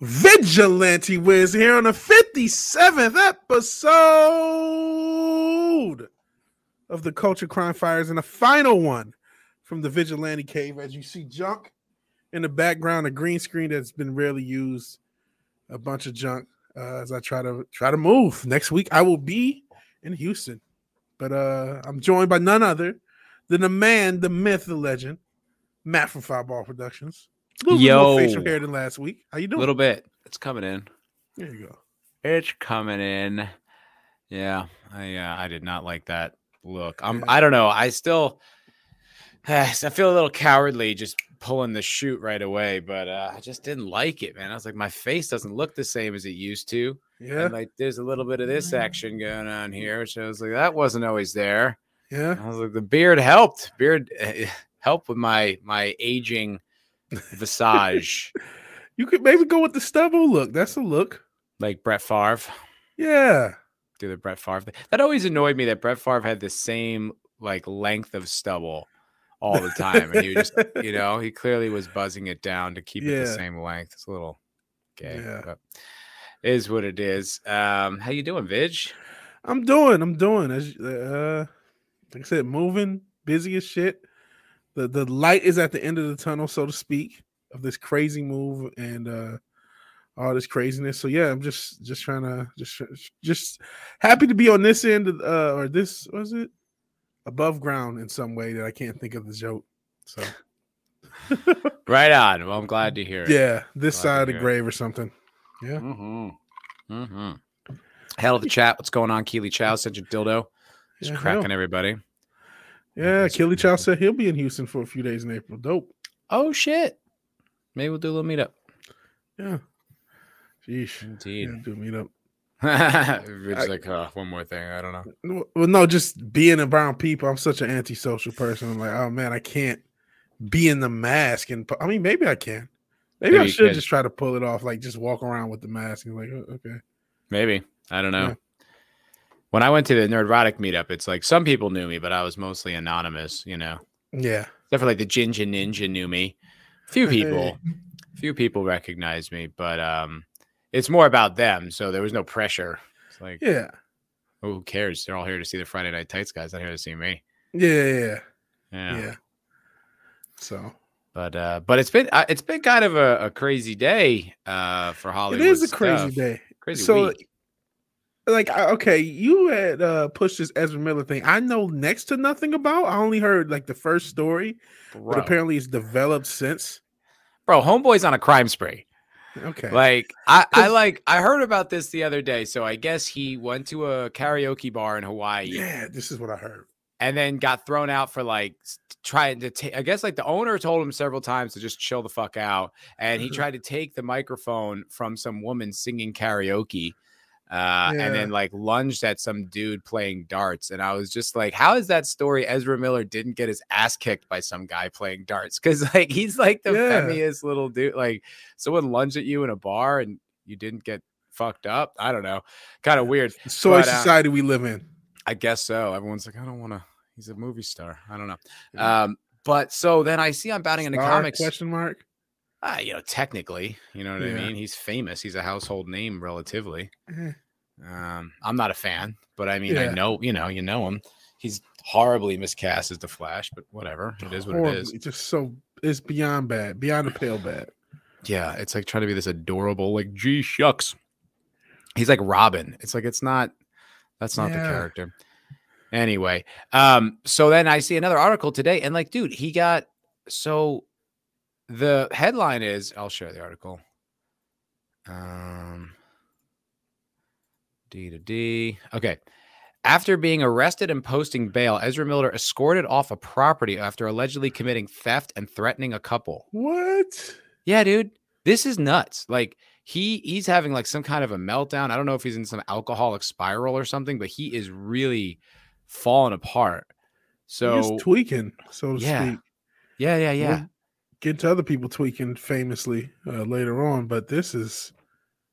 Vigilante Wiz here on the 57th episode of the Culture Crime Fires and the final one from the Vigilante Cave. As you see junk in the background, a green screen that's been rarely used, a bunch of junk as I try to move. Next week, I will be in Houston, but I'm joined by none other than the man, the myth, the legend, Matt from Fireball Productions. Yo, facial hair than last week. How you doing? A little bit. It's coming in. There you go. It's coming in. Yeah, I did not like that look. I don't know. I feel a little cowardly just pulling the shoot right away, but I just didn't like it, man. I was like, my face doesn't look the same as it used to. Yeah. And like, there's a little bit of this action going on here, so I was like, that wasn't always there. Yeah. And I was like, the beard helped. Beard helped with my aging visage. You could maybe go with the stubble look. That's a look. Like Brett Favre. Yeah. Do the Brett Favre thing. That always annoyed me that Brett Favre had the same like length of stubble all the time. And he just, you know, he clearly was buzzing it down to keep it the same length. It's a little gay. Yeah. But it is what it is. How you doing, Vig? I'm doing. Like I said, moving, busy as shit. The light is at the end of the tunnel, so to speak, of this crazy move and all this craziness. So yeah, I'm just trying to just happy to be on this end of, or this was it above ground in some way that I can't think of the joke. So right on. Well, I'm glad to hear it. Yeah, this side of the grave or something. Yeah. Mm-hmm. Mm-hmm. Hell of a chat. What's going on, Keeley Chow? Such a dildo. Just cracking everybody. Yeah, Keeley Chow said he'll be in Houston for a few days in April. Dope. Oh, shit. Maybe we'll do a little meetup. Yeah. Sheesh. Indeed. Yeah, do a meetup. It's like one more thing. I don't know. Well, no, just being around people. I'm such an antisocial person. I'm like, oh, man, I can't be in the mask. And I mean, maybe I can. Maybe I should just try to pull it off. Like, just walk around with the mask. And like, oh, okay. Maybe. I don't know. Yeah. When I went to the Nerd Rotic meetup, it's like some people knew me, but I was mostly anonymous, you know? Yeah. Except for like the Ginger Ninja knew me. Few people recognized me, but it's more about them. So there was no pressure. It's like, yeah. Oh, who cares? They're all here to see the Friday Night Tights guys. Not here to see me. Yeah. So. But it's been kind of a crazy day for Hollywood. It is a crazy day. Crazy week. Like, okay, you had pushed this Ezra Miller thing. I know next to nothing about. I only heard like the first story, but apparently it's developed since. Bro, homeboy's on a crime spree. Okay. Like, I heard about this the other day. So I guess he went to a karaoke bar in Hawaii. Yeah, this is what I heard. And then got thrown out for like trying to I guess like the owner told him several times to just chill the fuck out. And he tried to take the microphone from some woman singing karaoke. And then like lunged at some dude playing darts. And I was just like, how is that story Ezra Miller didn't get his ass kicked by some guy playing darts? Cause like, he's like the femmiest little dude. Like someone lunged at you in a bar and you didn't get fucked up. I don't know. Kind of weird. Soy society we live in. I guess so. Everyone's like, I don't want to, he's a movie star. I don't know. Yeah. But so then I see I'm Bounding in the comics ? You know, technically, you know what I mean? He's famous. He's a household name, relatively. I'm not a fan, but I mean, I know, you know him. He's horribly miscast as The Flash, but whatever. It is what it is. It's just so, it's beyond bad, beyond the pale bad. Yeah, it's like trying to be this adorable, like, gee, shucks. He's like Robin. It's like, that's not the character. Anyway, so then I see another article today, and like, dude, he got so... The headline is, I'll share the article. Okay. After being arrested and posting bail, Ezra Miller escorted off a property after allegedly committing theft and threatening a couple. What? Yeah, dude. This is nuts. Like he's having like some kind of a meltdown. I don't know if he's in some alcoholic spiral or something, but he is really falling apart. So he's tweaking, so to speak. Yeah. What? Get to other people tweaking famously later on, but this is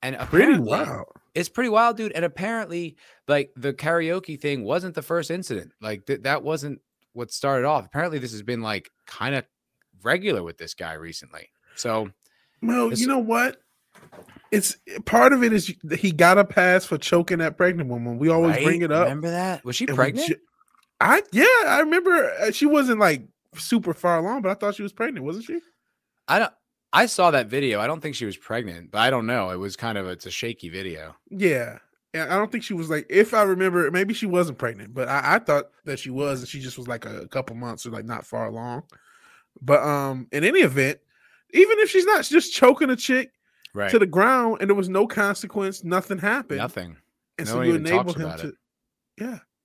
pretty wild. It's pretty wild, dude. And apparently, like the karaoke thing wasn't the first incident. Like that wasn't what started off. Apparently, this has been like kind of regular with this guy recently. So, well, you know what? It's part of it is he got a pass for choking that pregnant woman. We always bring it up. Remember that? Was she pregnant? I remember she wasn't like super far along, but I thought she was pregnant, wasn't she? I saw that video. I don't think she was pregnant, but I don't know. It was it's a shaky video. Yeah. And I don't think she was like, if I remember, maybe she wasn't pregnant, but I thought that she was, and she just was like a couple months or like not far along. But in any event, even if she's not, she's just choking a chick to the ground, and there was no consequence, nothing happened. Nothing. And so you enable him to,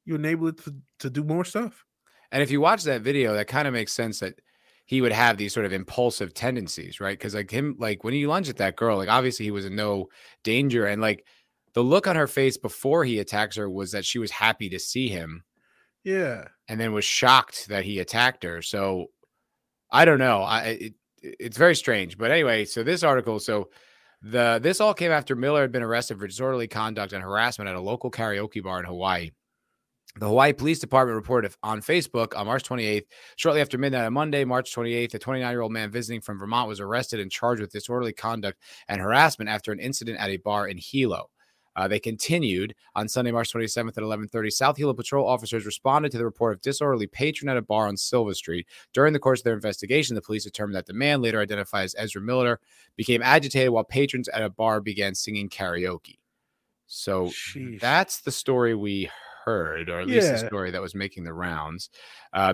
you enable it to do more stuff. And if you watch that video, that kind of makes sense that he would have these sort of impulsive tendencies, right? Because when he lunged at that girl, obviously he was in no danger. And the look on her face before he attacks her was that she was happy to see him. Yeah. And then was shocked that he attacked her. So I don't know. It's very strange. But anyway, so this article, this all came after Miller had been arrested for disorderly conduct and harassment at a local karaoke bar in Hawaii. The Hawaii Police Department reported on Facebook on March 28th, shortly after midnight on Monday, March 28th, a 29-year-old man visiting from Vermont was arrested and charged with disorderly conduct and harassment after an incident at a bar in Hilo. They continued on Sunday, March 27th at 11:30. South Hilo patrol officers responded to the report of disorderly patron at a bar on Silva Street. During the course of their investigation, the police determined that the man, later identified as Ezra Miller, became agitated while patrons at a bar began singing karaoke. So that's the story we heard, or at least the story that was making the rounds.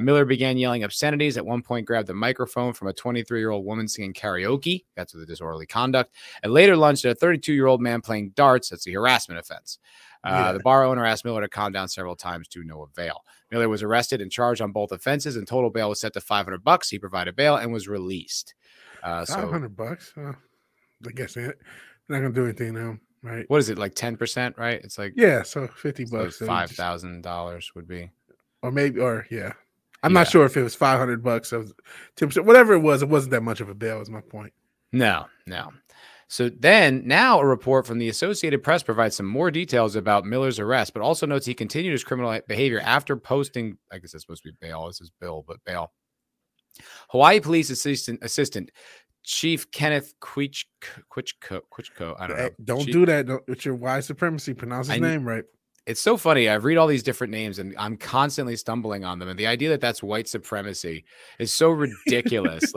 Miller began yelling obscenities, at one point grabbed the microphone from a 23-year-old woman singing karaoke. That's the disorderly conduct. And later lunged at a 32-year-old man playing darts. That's the harassment offense. The bar owner asked Miller to calm down several times to no avail. Miller was arrested and charged on both offenses, and total bail was set to $500. He provided bail and was released. $500? I guess they're not going to do anything now. Right. What is it, 10%? Right. It's so $50. So $5,000 would be, or not sure if it was $500 of 10%, whatever it was. It wasn't that much of a bail, is my point. No. So now a report from the Associated Press provides some more details about Miller's arrest, but also notes he continued his criminal behavior after posting. I guess it's supposed to be bail. This is bill, but bail. Hawaii Police Assistant Chief Kenneth Quichko. I don't know. Don't do that. It's your white supremacy. Pronounce his name right. It's so funny. I read all these different names and I'm constantly stumbling on them. And the idea that that's white supremacy is so ridiculous.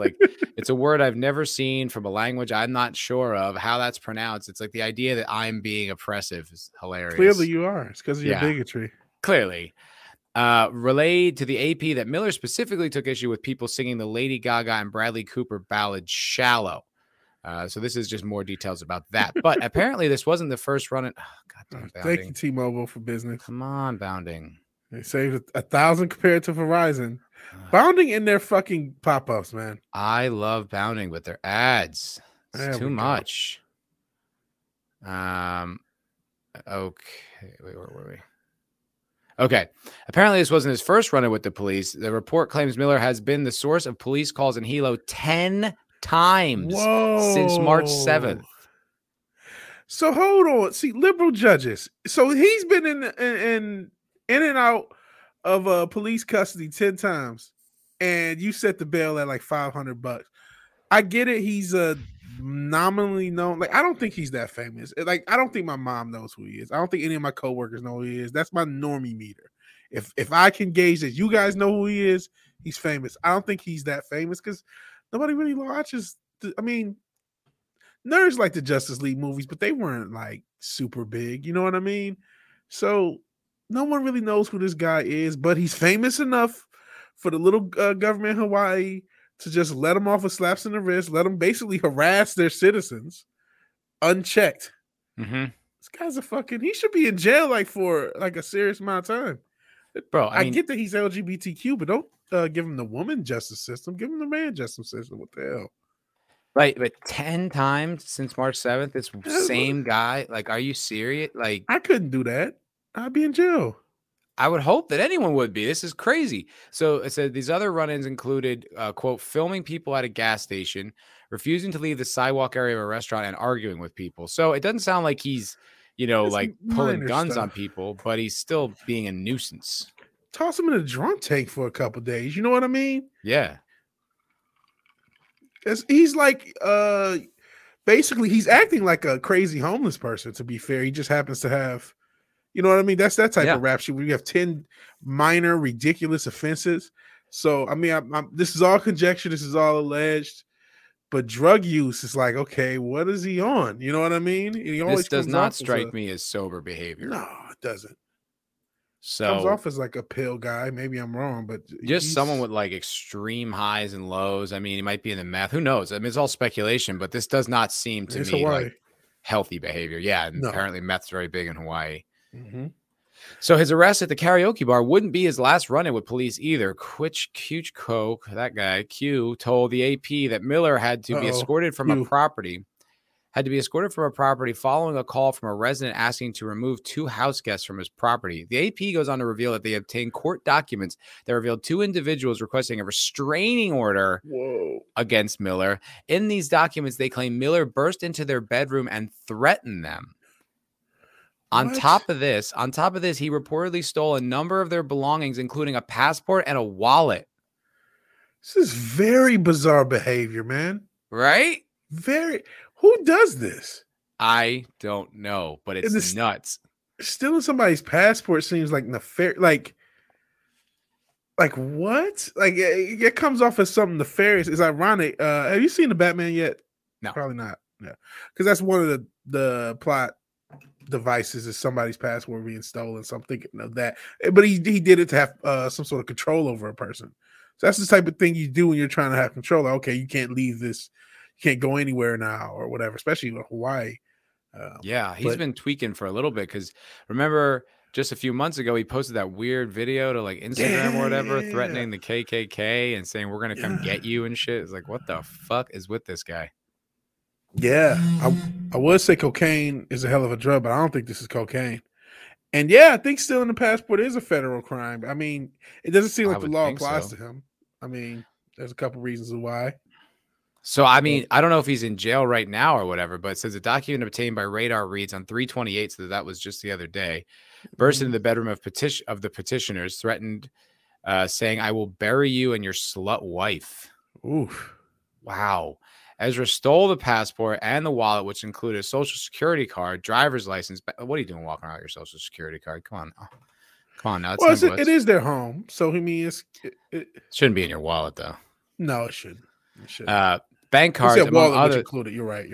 It's a word I've never seen from a language I'm not sure of how that's pronounced. It's the idea that I'm being oppressive is hilarious. Clearly you are. It's because of your bigotry. Clearly. Relayed to the AP that Miller specifically took issue with people singing the Lady Gaga and Bradley Cooper ballad "Shallow." So this is just more details about that. But apparently this wasn't the first run. Goddamn, Bounding. Thank you, T-Mobile, for business. Come on, Bounding. They saved 1,000 compared to Verizon. Bounding in their fucking pop-ups, man. I love Bounding with their ads. It's too much. Okay, wait, where were we? Okay. Apparently, this wasn't his first run-in with the police. The report claims Miller has been the source of police calls in Hilo 10 times since March 7th. So hold on. See, liberal judges. So he's been in and out of police custody 10 times, and you set the bail at $500. I get it. He's nominally known. I don't think he's that famous. I don't think my mom knows who he is. I don't think any of my coworkers know who he is. That's my normie meter. If I can gauge that you guys know who he is, he's famous. I don't think he's that famous because nobody really watches. Nerds like the Justice League movies, but they weren't super big. You know what I mean? So no one really knows who this guy is, but he's famous enough for the little government in Hawaii to just let them off with slaps in the wrist, let them basically harass their citizens unchecked. Mm-hmm. This guy's he should be in jail for a serious amount of time. Bro, I get that he's LGBTQ, but don't give him the woman justice system. Give him the man justice system. What the hell? Right, but 10 times since March 7th, this same guy. Are you serious? I couldn't do that. I'd be in jail. I would hope that anyone would be. This is crazy. So it said these other run-ins included, quote, filming people at a gas station, refusing to leave the sidewalk area of a restaurant, and arguing with people. So it doesn't sound like he's, pulling guns on people, but he's still being a nuisance. Toss him in a drunk tank for a couple of days. You know what I mean? Yeah. He's basically he's acting like a crazy homeless person, to be fair. He just happens to have, you know what I mean? That's that type of rap sheet. We have 10 minor ridiculous offenses. So, I mean, I'm, this is all conjecture. This is all alleged. But drug use is like, okay, what is he on? You know what I mean? And he always this does not strike me as sober behavior. No, it doesn't. So comes off as like a pill guy. Maybe I'm wrong, but just someone with like extreme highs and lows. I mean, he might be in the meth. Who knows? I mean, it's all speculation, but this does not seem to me like healthy behavior. Yeah, and apparently meth's very big in Hawaii. Mm-hmm. So his arrest at the karaoke bar wouldn't be his last run-in with police either. Q told the AP that Miller had to be escorted from a property. Had to be escorted from a property following a call from a resident asking to remove two house guests from his property. The AP goes on to reveal that they obtained court documents that revealed two individuals requesting a restraining order against Miller. In these documents, they claim Miller burst into their bedroom and threatened them. On top of this, he reportedly stole a number of their belongings, including a passport and a wallet. This is very bizarre behavior, man. Right? Very. Who does this? I don't know, but it's nuts. Stealing somebody's passport seems like nefarious. Like what? Like it comes off as something nefarious. It's ironic. Have you seen the Batman yet? No, probably not. Yeah, because that's one of the plot devices is somebody's passport being stolen. So I'm thinking of that. But he did it to have some sort of control over a person. So that's the type of thing you do when you're trying to have control. Like, okay, you can't leave this. Can't go anywhere now or whatever, especially in Hawaii. He's been tweaking for a little bit because remember just a few months ago he posted that weird video to like Instagram or whatever threatening the KKK and saying we're gonna come get you and shit. It's like, what the fuck is with this guy? Yeah, I would say cocaine is a hell of a drug, but I don't think this is cocaine. And yeah, I think stealing the passport is a federal crime. I mean, it doesn't seem like the law applies to him. I mean, there's a couple reasons why. So, I mean, I don't know if he's in jail right now or whatever, but it says a document obtained by Radar reads on 3/28, so that was just the other day, burst into the bedroom of the petitioners, threatened, saying, I will bury you and your slut wife. Oof. Wow. Ezra stole the passport and the wallet, which included a social security card, driver's license. What are you doing walking around with your social security card? Come on. Come on now. Well, it is their home, so I mean, it shouldn't be in your wallet, though. No, it shouldn't. Bank cards, among other included. You're right.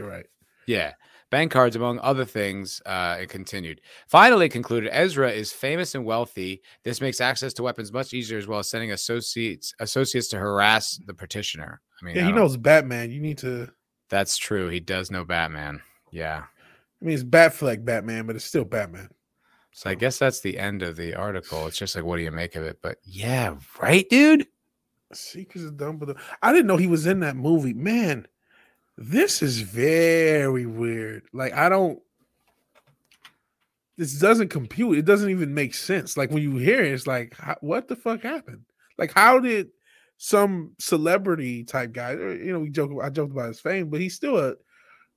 Yeah, bank cards, among other things. It continued. Finally, it concluded. Ezra is famous and wealthy. This makes access to weapons much easier, as well as sending associates to harass the petitioner. I mean, he knows Batman. You need to. That's true. He does know Batman. Yeah. I mean, it's Batfleck Batman, but it's still Batman. So I guess that's the end of the article. It's just like, what do you make of it? But yeah, right, dude. Secrets of Dumbledore. I didn't know he was in that movie. Man, this is very weird. Like, this doesn't compute. It doesn't even make sense. Like, when you hear it, it's like, what the fuck happened? Like, how did some celebrity type guy, you know, I joked about his fame, but he's still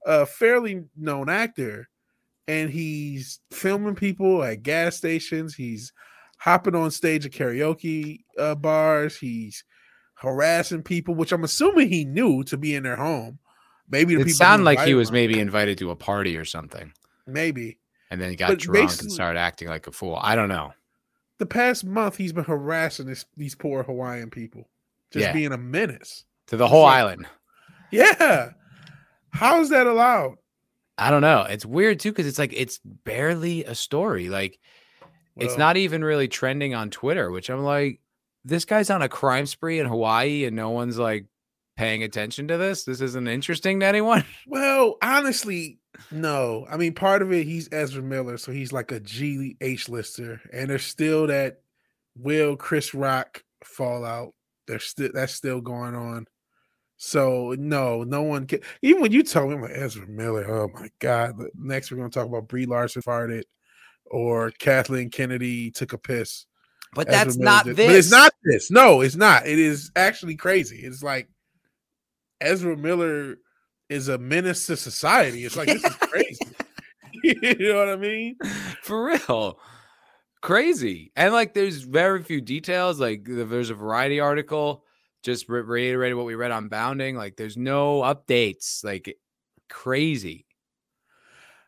a fairly known actor. And he's filming people at gas stations. He's hopping on stage at karaoke bars. He's harassing people, which I'm assuming he knew to be in their home. Maybe it sounded like he was maybe invited to a party or something. Maybe. And then he got drunk and started acting like a fool. I don't know. The past month, he's been harassing these poor Hawaiian people, just being a menace to the whole island. Yeah. How is that allowed? I don't know. It's weird too because it's like it's barely a story. Like it's not even really trending on Twitter, which I'm like. This guy's on a crime spree in Hawaii and no one's like paying attention to this. This isn't interesting to anyone. Well, honestly, no. I mean, part of it, he's Ezra Miller. So he's like a G-lister. And there's still that Chris Rock fallout. That's still going on. So no one can. Even when you tell me like Ezra Miller, oh my God. Next, we're going to talk about Brie Larson farted or Kathleen Kennedy took a piss. But that's not this. But it's not this. No, it's not. It is actually crazy. It's like Ezra Miller is a menace to society. It's like, this is crazy. You know what I mean? For real. Crazy. And like, there's very few details. Like, there's a Variety article just reiterated what we read on Bounding. Like, there's no updates. Like, crazy.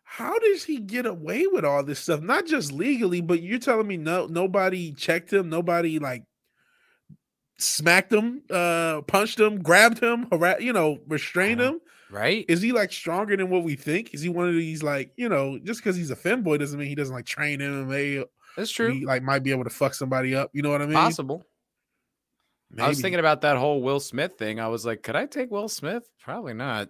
How does he get away with all this stuff? Not just legally, but you're telling me nobody checked him, nobody like smacked him, punched him, grabbed him, restrained him, right? Is he like stronger than what we think? Is he one of these just because he's a femboy doesn't mean he doesn't like train MMA? That's true. He like might be able to fuck somebody up. You know what I mean? Possible. Maybe. I was thinking about that whole Will Smith thing. I was like, could I take Will Smith? Probably not.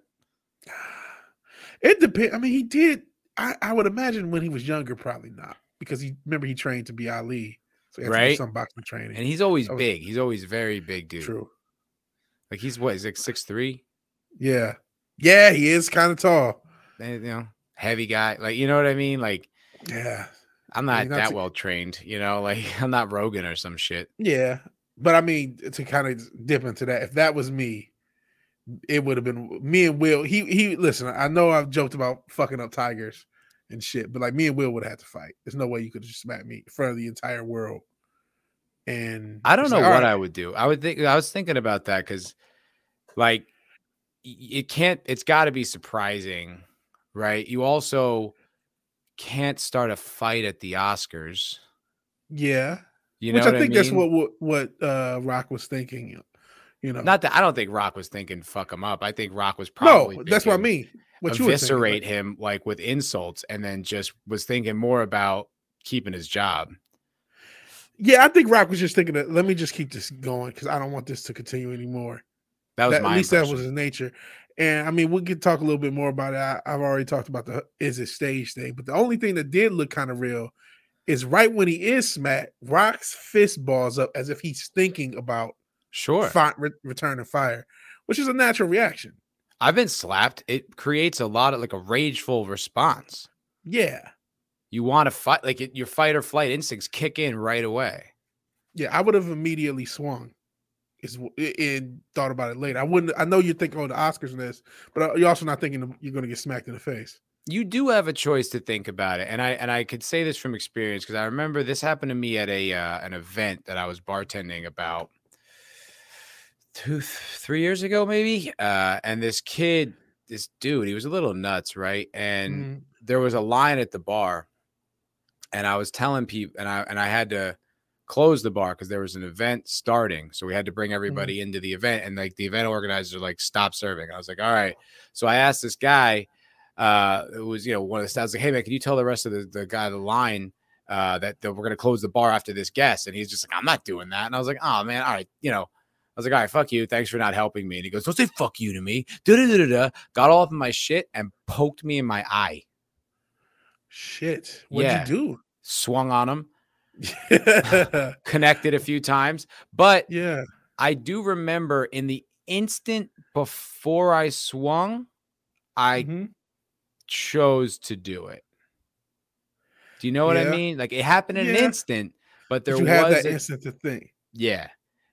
It depends. I mean, he did. I would imagine when he was younger, probably not, because he trained to be Ali, so he had to do some boxing training. And he's always big. He's always very big, dude. True. Like he's like 6'3". Yeah, he is kind of tall. And, heavy guy. Like you know what I mean? Like yeah, I'm not that well trained. Like I'm not Rogan or some shit. Yeah, but I mean to kind of dip into that. If that was me. It would have been me and Will. He listen, I know I've joked about fucking up tigers and shit, but like me and Will would have had to fight. There's no way you could just smack me in front of the entire world. And I don't know what I would do. I was thinking about that because like it's got to be surprising, right? You also can't start a fight at the Oscars. Yeah. Which I think that's what Rock was thinking. Not that I don't think Rock was thinking fuck him up. I think Rock was probably that's what I mean. What eviscerate him like with insults, and then just was thinking more about keeping his job. Yeah, I think Rock was just thinking that let me just keep this going because I don't want this to continue anymore. That was my impression. That was his nature. And I mean, we could talk a little bit more about it. I've already talked about the is it stage thing, but the only thing that did look kind of real is right when he is smacked, Rock's fist balls up as if he's thinking about. Sure. Return of fire, which is a natural reaction. I've been slapped. It creates a lot of like a rageful response. Yeah. You want to fight, like your fight or flight instincts kick in right away. Yeah. I would have immediately swung and thought about it later. I know you think, the Oscars and this, but you're also not thinking you're going to get smacked in the face. You do have a choice to think about it. And I could say this from experience because I remember this happened to me at an event that I was bartending about. 2-3 years ago, maybe. And this dude, he was a little nuts, right? And there was a line at the bar, and I was telling people, and I had to close the bar because there was an event starting, so we had to bring everybody into the event. And like the event organizer, like stop serving. I was like, all right. So I asked this guy, who was one of the staffs, like, hey man, can you tell the rest of the guy the line? That we're gonna close the bar after this guest, and he's just like, I'm not doing that. And I was like, oh man, all right, I was like, all right, fuck you. Thanks for not helping me. And he goes, don't say fuck you to me. Da-da-da-da-da. Got all up in my shit and poked me in my eye. Shit. What'd you do? Swung on him. Connected a few times. But yeah, I do remember in the instant before I swung, I chose to do it. Do you know what I mean? Like it happened in an instant, but there was that instant to think. Yeah.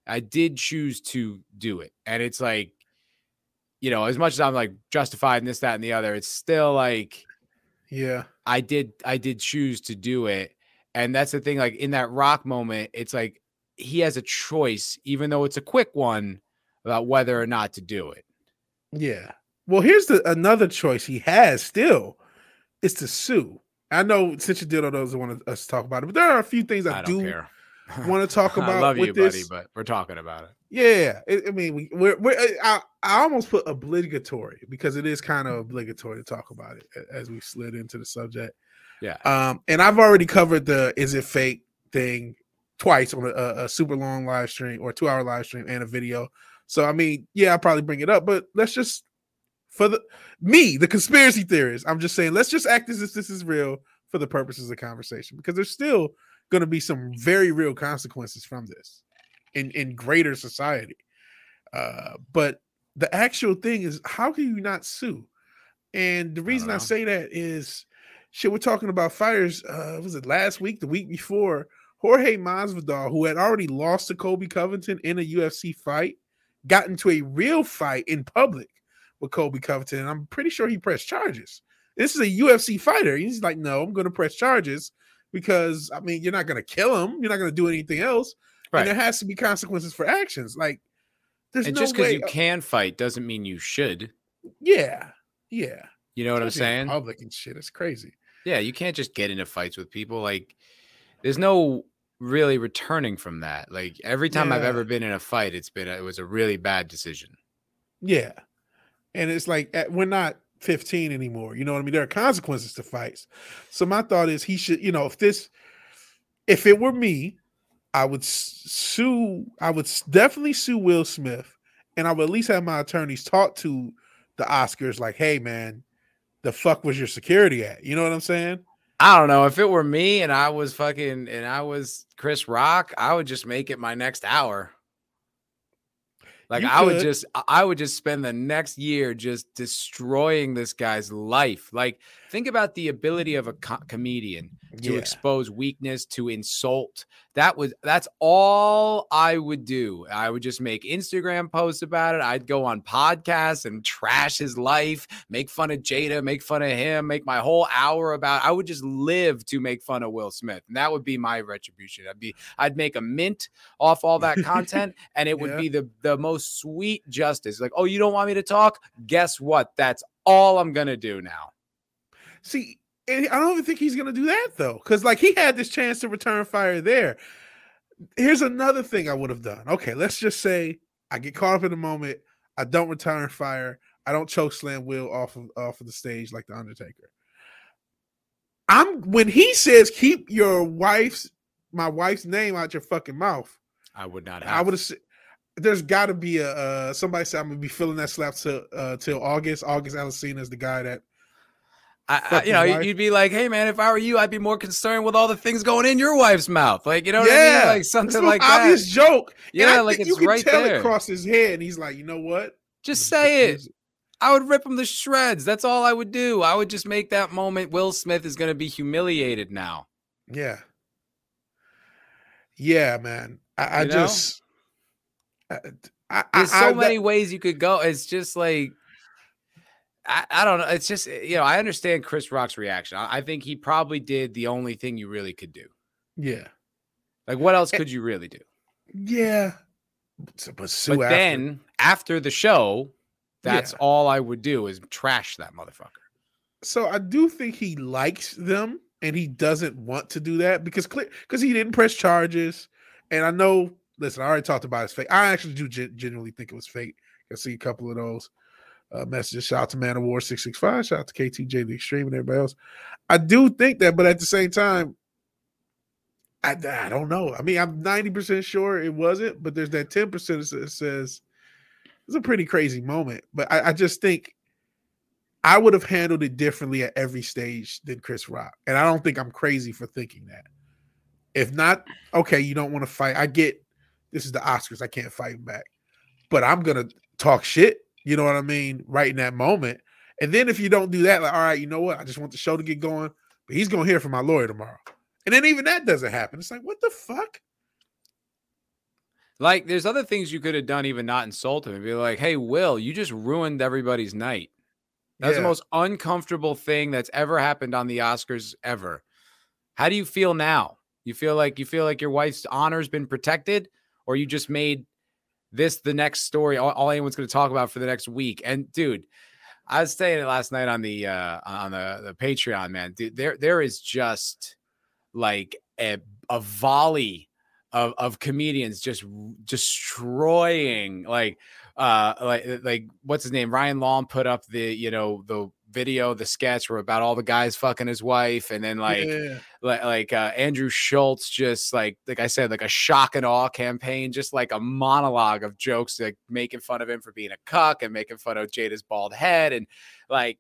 I did choose to do it. And it's like, as much as I'm like justified in this, that, and the other, it's still like, yeah, I did choose to do it. And that's the thing, like in that Rock moment, it's like, he has a choice, even though it's a quick one, about whether or not to do it. Yeah. Well, here's another choice he has still is to sue. I know since you did all those, I want us to talk about it, but there are a few things I don't care. Want to talk about? I love you, buddy, but we're talking about it. Yeah, I mean, we're. I almost put obligatory because it is kind of obligatory to talk about it as we slid into the subject. Yeah. And I've already covered the "Is it fake?" thing twice on a super long live stream or 2-hour live stream and a video. So I mean, yeah, I'll probably bring it up, but let's just the conspiracy theorist. I'm just saying, let's just act as if this is real for the purposes of conversation because there's still going to be some very real consequences from this in greater society. But the actual thing is, how can you not sue? And the reason I say that is, we're talking about fires. Was it last week, the week before? Jorge Masvidal, who had already lost to Colby Covington in a UFC fight, got into a real fight in public with Colby Covington. And I'm pretty sure he pressed charges. This is a UFC fighter. He's like, no, I'm going to press charges. Because, I mean, you're not going to kill him. You're not going to do anything else. Right. And there has to be consequences for actions. Like, there's no way. And just because you can fight doesn't mean you should. Yeah. Yeah. You know what I'm saying? Public and shit is crazy. Yeah, you can't just get into fights with people. Like, there's no really returning from that. Like, every time I've ever been in a fight, it was a really bad decision. Yeah. And it's like, we're not 15 anymore. You know what I mean? There are consequences to fights. So my thought is he should, you know, if it were me, I would definitely sue Will Smith, and I would at least have my attorneys talk to the Oscars like, hey, man, the fuck was your security at? You know what I'm saying? I don't know. If it were me and I was Chris Rock, I would just make it my next hour. Like, I would just spend the next year just destroying this guy's life. Like, think about the ability of a comedian to expose weakness, to insult. That's all I would do. I would just make Instagram posts about it. I'd go on podcasts and trash his life, make fun of Jada, make fun of him, make my whole hour about. I would just live to make fun of Will Smith, and that would be my retribution. I'd make a mint off all that content, and it would be the most sweet justice. Like, oh, you don't want me to talk? Guess what? That's all I'm gonna do now. See, I don't even think he's going to do that, though, because, like, he had this chance to return fire there. Here's another thing I would have done. Okay, let's just say I get caught up in the moment. I don't return fire. I don't choke slam Will off of the stage like The Undertaker. When he says, keep my wife's name out your fucking mouth. I would not have. I would have. There's got to be somebody said I'm going to be feeling that slap till August. August Alessina is the guy that. You'd be like, hey, man, if I were you, I'd be more concerned with all the things going in your wife's mouth. Like, you know what I mean? Like, something like that. Obvious joke. Yeah, like, it's right there. You can tell it crossed his head, and he's like, you know what? Just say it. I would rip him to shreds. That's all I would do. I would just make that moment. Will Smith is going to be humiliated now. Yeah. Yeah, man. There's so many ways you could go. It's just like. I don't know. It's just, you know, I understand Chris Rock's reaction. I think he probably did the only thing you really could do. Yeah. Like, what else could you really do? Yeah. But then after the show, that's all I would do is trash that motherfucker. So I do think he likes them and he doesn't want to do that because he didn't press charges. And I know, listen, I already talked about his fake. I actually do genuinely think it was fake. I see a couple of those. Messages. Shout out to Man of War 665. Shout out to KTJ the Extreme and everybody else. I do think that, but at the same time, I don't know. I mean, I'm 90% sure it wasn't, but there's that 10% that says it's a pretty crazy moment. But I just think I would have handled it differently at every stage than Chris Rock, and I don't think I'm crazy for thinking that. If not, okay, you don't want to fight. I get this is the Oscars. I can't fight back, but I'm gonna talk shit. You know what I mean? Right in that moment. And then if you don't do that, like, all right, you know what? I just want the show to get going, but he's going to hear from my lawyer tomorrow. And then even that doesn't happen. It's like, what the fuck? Like, there's other things you could have done, even not insult him and be like, hey, Will, you just ruined everybody's night. That's the most uncomfortable thing that's ever happened on the Oscars ever. How do you feel now? You feel like your wife's honor has been protected, or you just made the next story, all anyone's going to talk about for the next week. And dude, I was saying it last night on the Patreon, man. Dude, there is just like a volley of comedians just destroying like what's his name? Ryan Long put up the video, the sketch where about all the guys fucking his wife, and then Andrew Schultz just like I said, like a shock and awe campaign, just like a monologue of jokes, like making fun of him for being a cuck and making fun of Jada's bald head, and like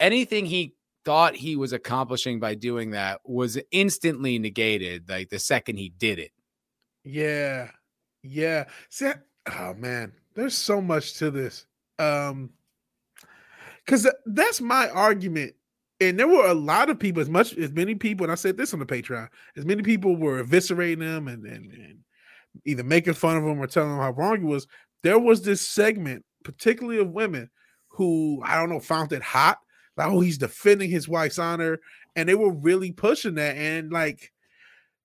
anything he thought he was accomplishing by doing that was instantly negated like the second he did it. Yeah See, oh man, there's so much to this. Because that's my argument. And there were a lot of people, as many people, and I said this on the Patreon, as many people were eviscerating him and either making fun of him or telling him how wrong he was. There was this segment, particularly of women, who, I don't know, found it hot. Like, oh, he's defending his wife's honor. And they were really pushing that. And, like,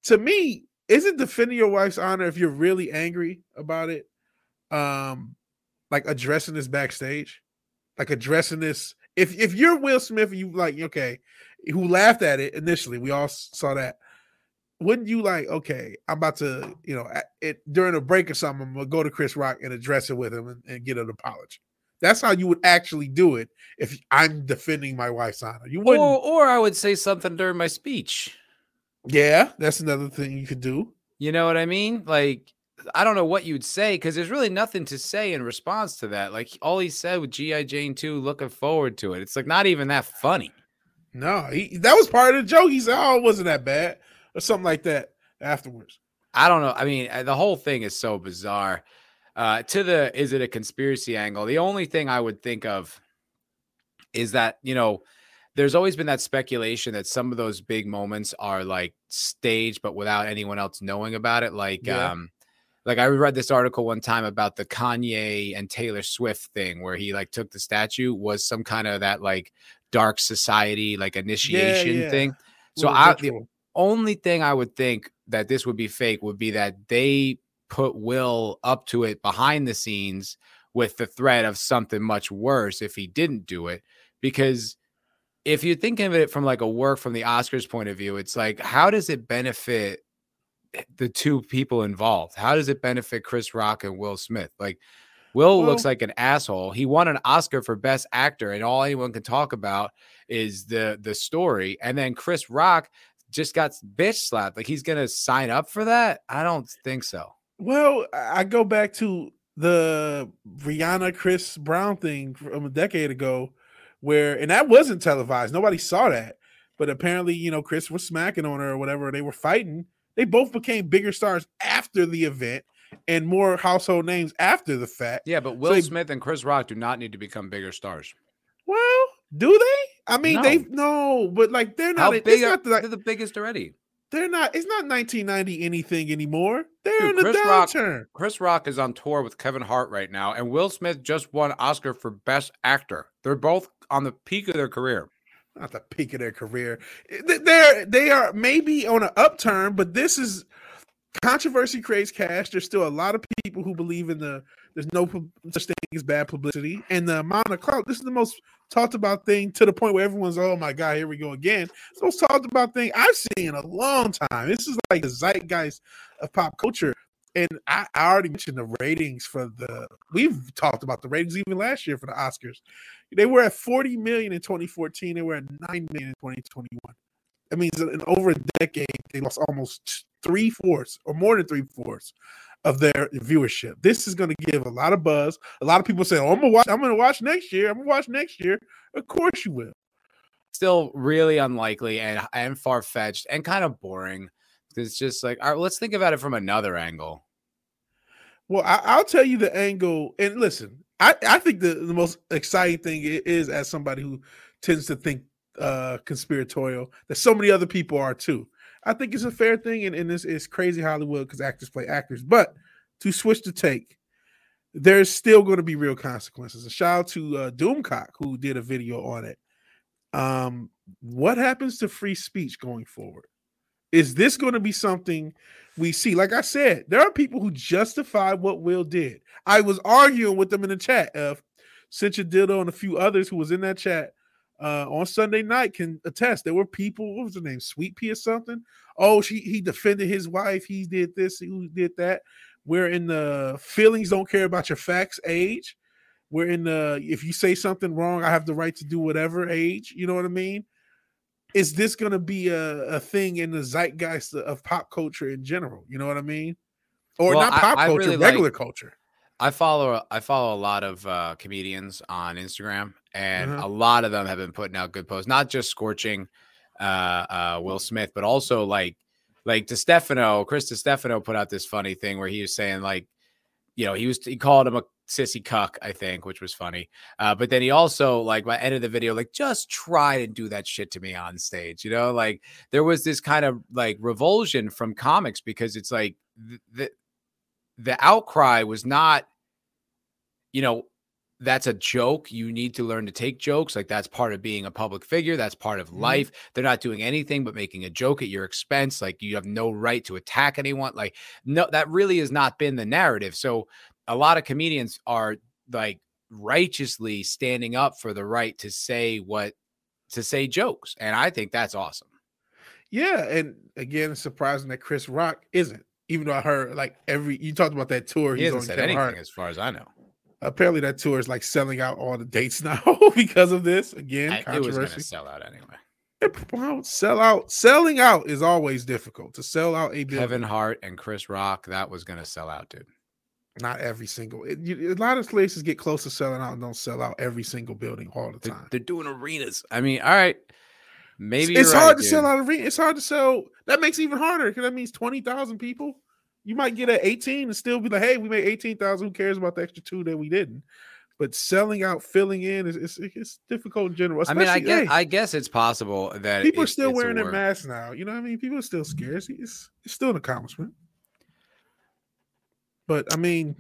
to me, isn't defending your wife's honor if you're really angry about it, like addressing this backstage? Like addressing this If you're Will Smith, you like, okay, who laughed at it initially, we all saw that. Wouldn't you like, okay, I'm about to, you know, during a break or something, I'm going to go to Chris Rock and address it with him and get an apology. That's how you would actually do it if I'm defending my wife's honor. You wouldn't. Or I would say something during my speech. Yeah, that's another thing you could do. You know what I mean? Like, I don't know what you'd say because there's really nothing to say in response to that. Like, all he said with G.I. Jane 2, looking forward to it. It's like not even that funny. No, that was part of the joke. He said, oh, it wasn't that bad or something like that afterwards. I don't know. I mean, the whole thing is so bizarre. Is it a conspiracy angle? The only thing I would think of is that, you know, there's always been that speculation that some of those big moments are like staged, but without anyone else knowing about it. Like, yeah. Like I read this article one time about the Kanye and Taylor Swift thing where he like took the statue was some kind of that like dark society, like initiation thing. So the only thing I would think that this would be fake would be that they put Will up to it behind the scenes with the threat of something much worse if he didn't do it. Because if you think of it from like a work from the Oscars point of view, it's like, how does it benefit the two people involved? How does it benefit Chris Rock and Will Smith? Like, Will looks like an asshole. He won an Oscar for Best Actor, and all anyone can talk about is the story. And then Chris Rock just got bitch slapped. Like, he's gonna sign up for that? I don't think so. Well, I go back to the Rihanna Chris Brown thing from a decade ago, and that wasn't televised. Nobody saw that, but apparently, you know, Chris was smacking on her or whatever. They were fighting. They both became bigger stars after the event and more household names after the fact. Yeah, but Will Smith and Chris Rock do not need to become bigger stars. Well, do they? I mean, but like they're not. They're the biggest already. They're not. It's not 1990 anything anymore. They're in the downturn. Chris Rock is on tour with Kevin Hart right now, and Will Smith just won Oscar for Best Actor. They're both on the peak of their career. Not the peak of their career. They are maybe on an upturn, but this is controversy creates cash. There's still a lot of people who believe in there's no such thing as bad publicity, and the amount of clout. This is the most talked about thing to the point where everyone's, oh my God, here we go again. It's the most talked about thing I've seen in a long time. This is like the zeitgeist of pop culture. And I already mentioned the ratings we've talked about the ratings even last year for the Oscars. They were at 40 million in 2014. They were at 9 million in 2021. That means in over a decade, they lost almost three-fourths or more than three-fourths of their viewership. This is going to give a lot of buzz. A lot of people say, oh, I'm going to watch next year. I'm going to watch next year. Of course you will. Still really unlikely and far-fetched and kind of boring. It's just like, all right, let's think about it from another angle. Well, I'll tell you the angle. And listen, I think the most exciting thing is, as somebody who tends to think conspiratorial, that so many other people are too. I think it's a fair thing. And this is crazy Hollywood because actors play actors. But to switch the take, there's still going to be real consequences. A shout out to Doomcock, who did a video on it. What happens to free speech going forward? Is this going to be something we see? Like I said, there are people who justify what Will did. I was arguing with them in the chat. Cincha Dildo and a few others who was in that chat on Sunday night can attest. There were people, what was her name, Sweet Pea or something? Oh, he defended his wife. He did this. He did that. We're in the feelings don't care about your facts age. We're in the if you say something wrong, I have the right to do whatever age. You know what I mean? Is this going to be a thing in the zeitgeist of pop culture in general? You know what I mean? Or well, not pop culture, really regular culture. I follow a lot of comedians on Instagram, and a lot of them have been putting out good posts, not just scorching Will Smith, but also like DiStefano, Chris DiStefano put out this funny thing where he was saying like, you know, he called him a sissy cuck, I think, which was funny. But then he also, like, by the end of the video, like, just try to do that shit to me on stage. You know, like, there was this kind of, like, revulsion from comics because it's like the outcry was not, you know, that's a joke. You need to learn to take jokes. Like, that's part of being a public figure. That's part of life. They're not doing anything but making a joke at your expense. Like, you have no right to attack anyone. Like, no, that really has not been the narrative. So a lot of comedians are like righteously standing up for the right to say what to say jokes. And I think that's awesome. Yeah. And again, it's surprising that Chris Rock isn't, even though I heard like you talked about that tour. He hasn't said anything as far as I know. Apparently that tour is like selling out all the dates now because of this. Again, controversy. It was going to sell out anyway. Selling out is always difficult to sell out. Kevin Hart and Chris Rock, that was going to sell out, dude. Not every single. A lot of places get close to selling out and don't sell out every single building all the time. They're doing arenas. I mean, all right, maybe it's hard to sell out arenas. It's hard to sell. That makes it even harder because that means 20,000 people. You might get at 18 and still be like, "Hey, we made 18,000. Who cares about the extra 2 that we didn't?" But selling out, filling in is difficult in general. I mean, I guess it's possible that people are still wearing their masks now. You know what I mean? People are still scared. It's still an accomplishment. But I mean,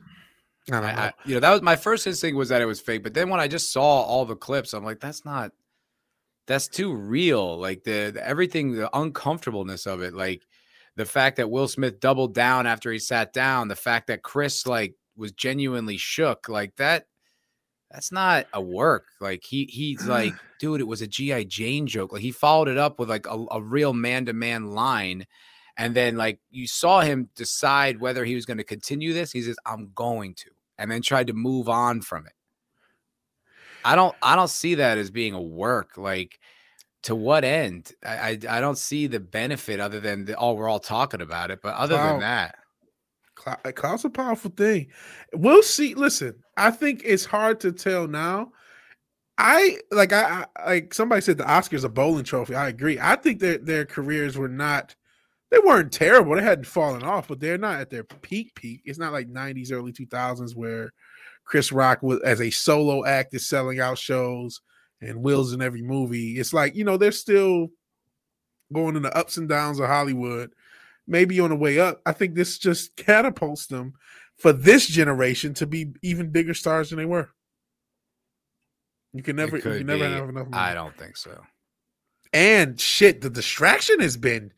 I don't know. You know, that was my first instinct was that it was fake. But then when I just saw all the clips, I'm like, that's too real. Like the everything, the uncomfortableness of it, like the fact that Will Smith doubled down after he sat down, the fact that Chris like was genuinely shook, like that. That's not a work. Like he's like, dude, it was a G.I. Jane joke. Like he followed it up with like a real man-to-man line. And then, like, you saw him decide whether he was going to continue this. He says, "I'm going to," and then tried to move on from it. I don't see that as being a work. Like, to what end? I don't see the benefit other than we're all talking about it. But other than that, cloud's a powerful thing. We'll see. Listen, I think it's hard to tell now. Like somebody said the Oscars a bowling trophy. I agree. I think their careers were not. They weren't terrible. They hadn't fallen off, but they're not at their peak. It's not like 90s, early 2000s where Chris Rock was as a solo act is selling out shows and Will's in every movie. It's like, you know, they're still going in the ups and downs of Hollywood, maybe on the way up. I think this just catapults them for this generation to be even bigger stars than they were. You can never have enough money. I don't think so. And shit, the distraction has been...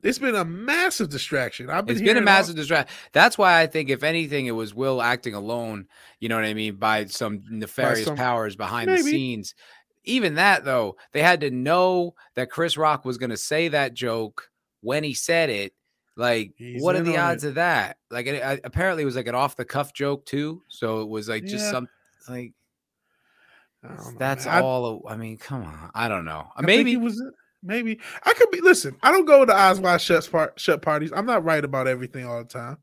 It's been a massive distraction. That's why I think, if anything, it was Will acting alone, you know what I mean, by some nefarious powers behind the scenes. Even that, though, they had to know that Chris Rock was going to say that joke when he said it. Like, what are the odds of that? Like, apparently it was like an off-the-cuff joke, too. So it was like just something like that's all. I mean, come on. I don't know. Maybe it was. Maybe I could be. Listen, I don't go to Eyes Wide Shut parties. I'm not right about everything all the time,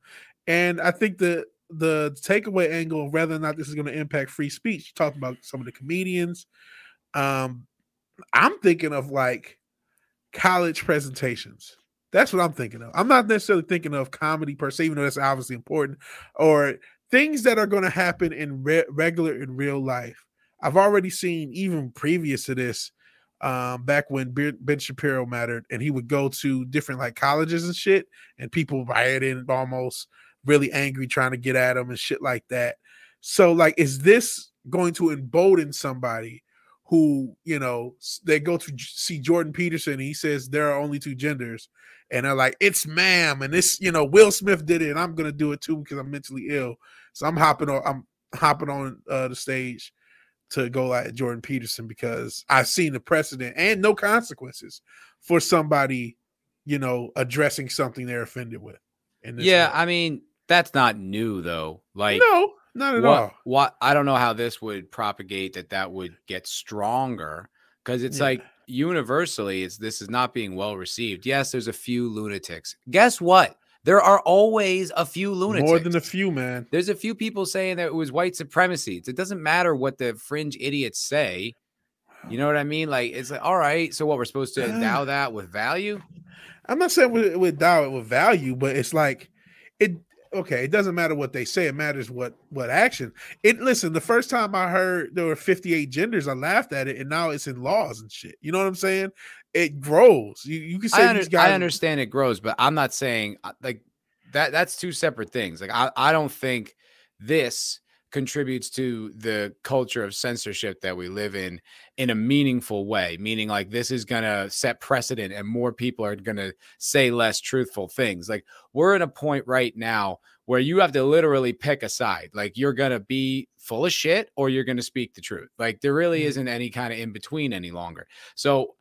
and I think the takeaway angle of whether or not this is going to impact free speech. You talked about some of the comedians. I'm thinking of like college presentations. That's what I'm thinking of. I'm not necessarily thinking of comedy per se, even though that's obviously important, or things that are going to happen in regular in real life. I've already seen, even previous to this, back when Ben Shapiro mattered, and he would go to different like colleges and shit, and people rioting, almost really angry, trying to get at him and shit like that. So like, is this going to embolden somebody who, you know, they go to see Jordan Peterson and he says there are only 2 genders, and they're like, it's ma'am, and this, you know, Will Smith did it and I'm gonna do it too because I'm mentally ill, so I'm hopping on the stage to go like Jordan Peterson because I've seen the precedent and no consequences for somebody, you know, addressing something they're offended with. Yeah, way. I mean, that's not new though. Like, no, not at all. I don't know how this would propagate that would get stronger, because it's like universally, this is not being well received. Yes, there's a few lunatics. Guess what? There are always a few lunatics. More than a few, man. There's a few people saying that it was white supremacy. It doesn't matter what the fringe idiots say. You know what I mean? Like, it's like, all right, so what, we're supposed to endow that with value? I'm not saying we endow it with value, but it's like, it doesn't matter what they say. It matters what action. Listen, the first time I heard there were 58 genders, I laughed at it, and now it's in laws and shit. You know what I'm saying? It grows. You can say these guys. I understand it grows, but I'm not saying like that. That's two separate things. Like I don't think this contributes to the culture of censorship that we live in a meaningful way. Meaning, like, this is gonna set precedent, and more people are gonna say less truthful things. Like, we're at a point right now where you have to literally pick a side. Like, you're going to be full of shit or you're going to speak the truth. Like, there really isn't any kind of in between any longer. So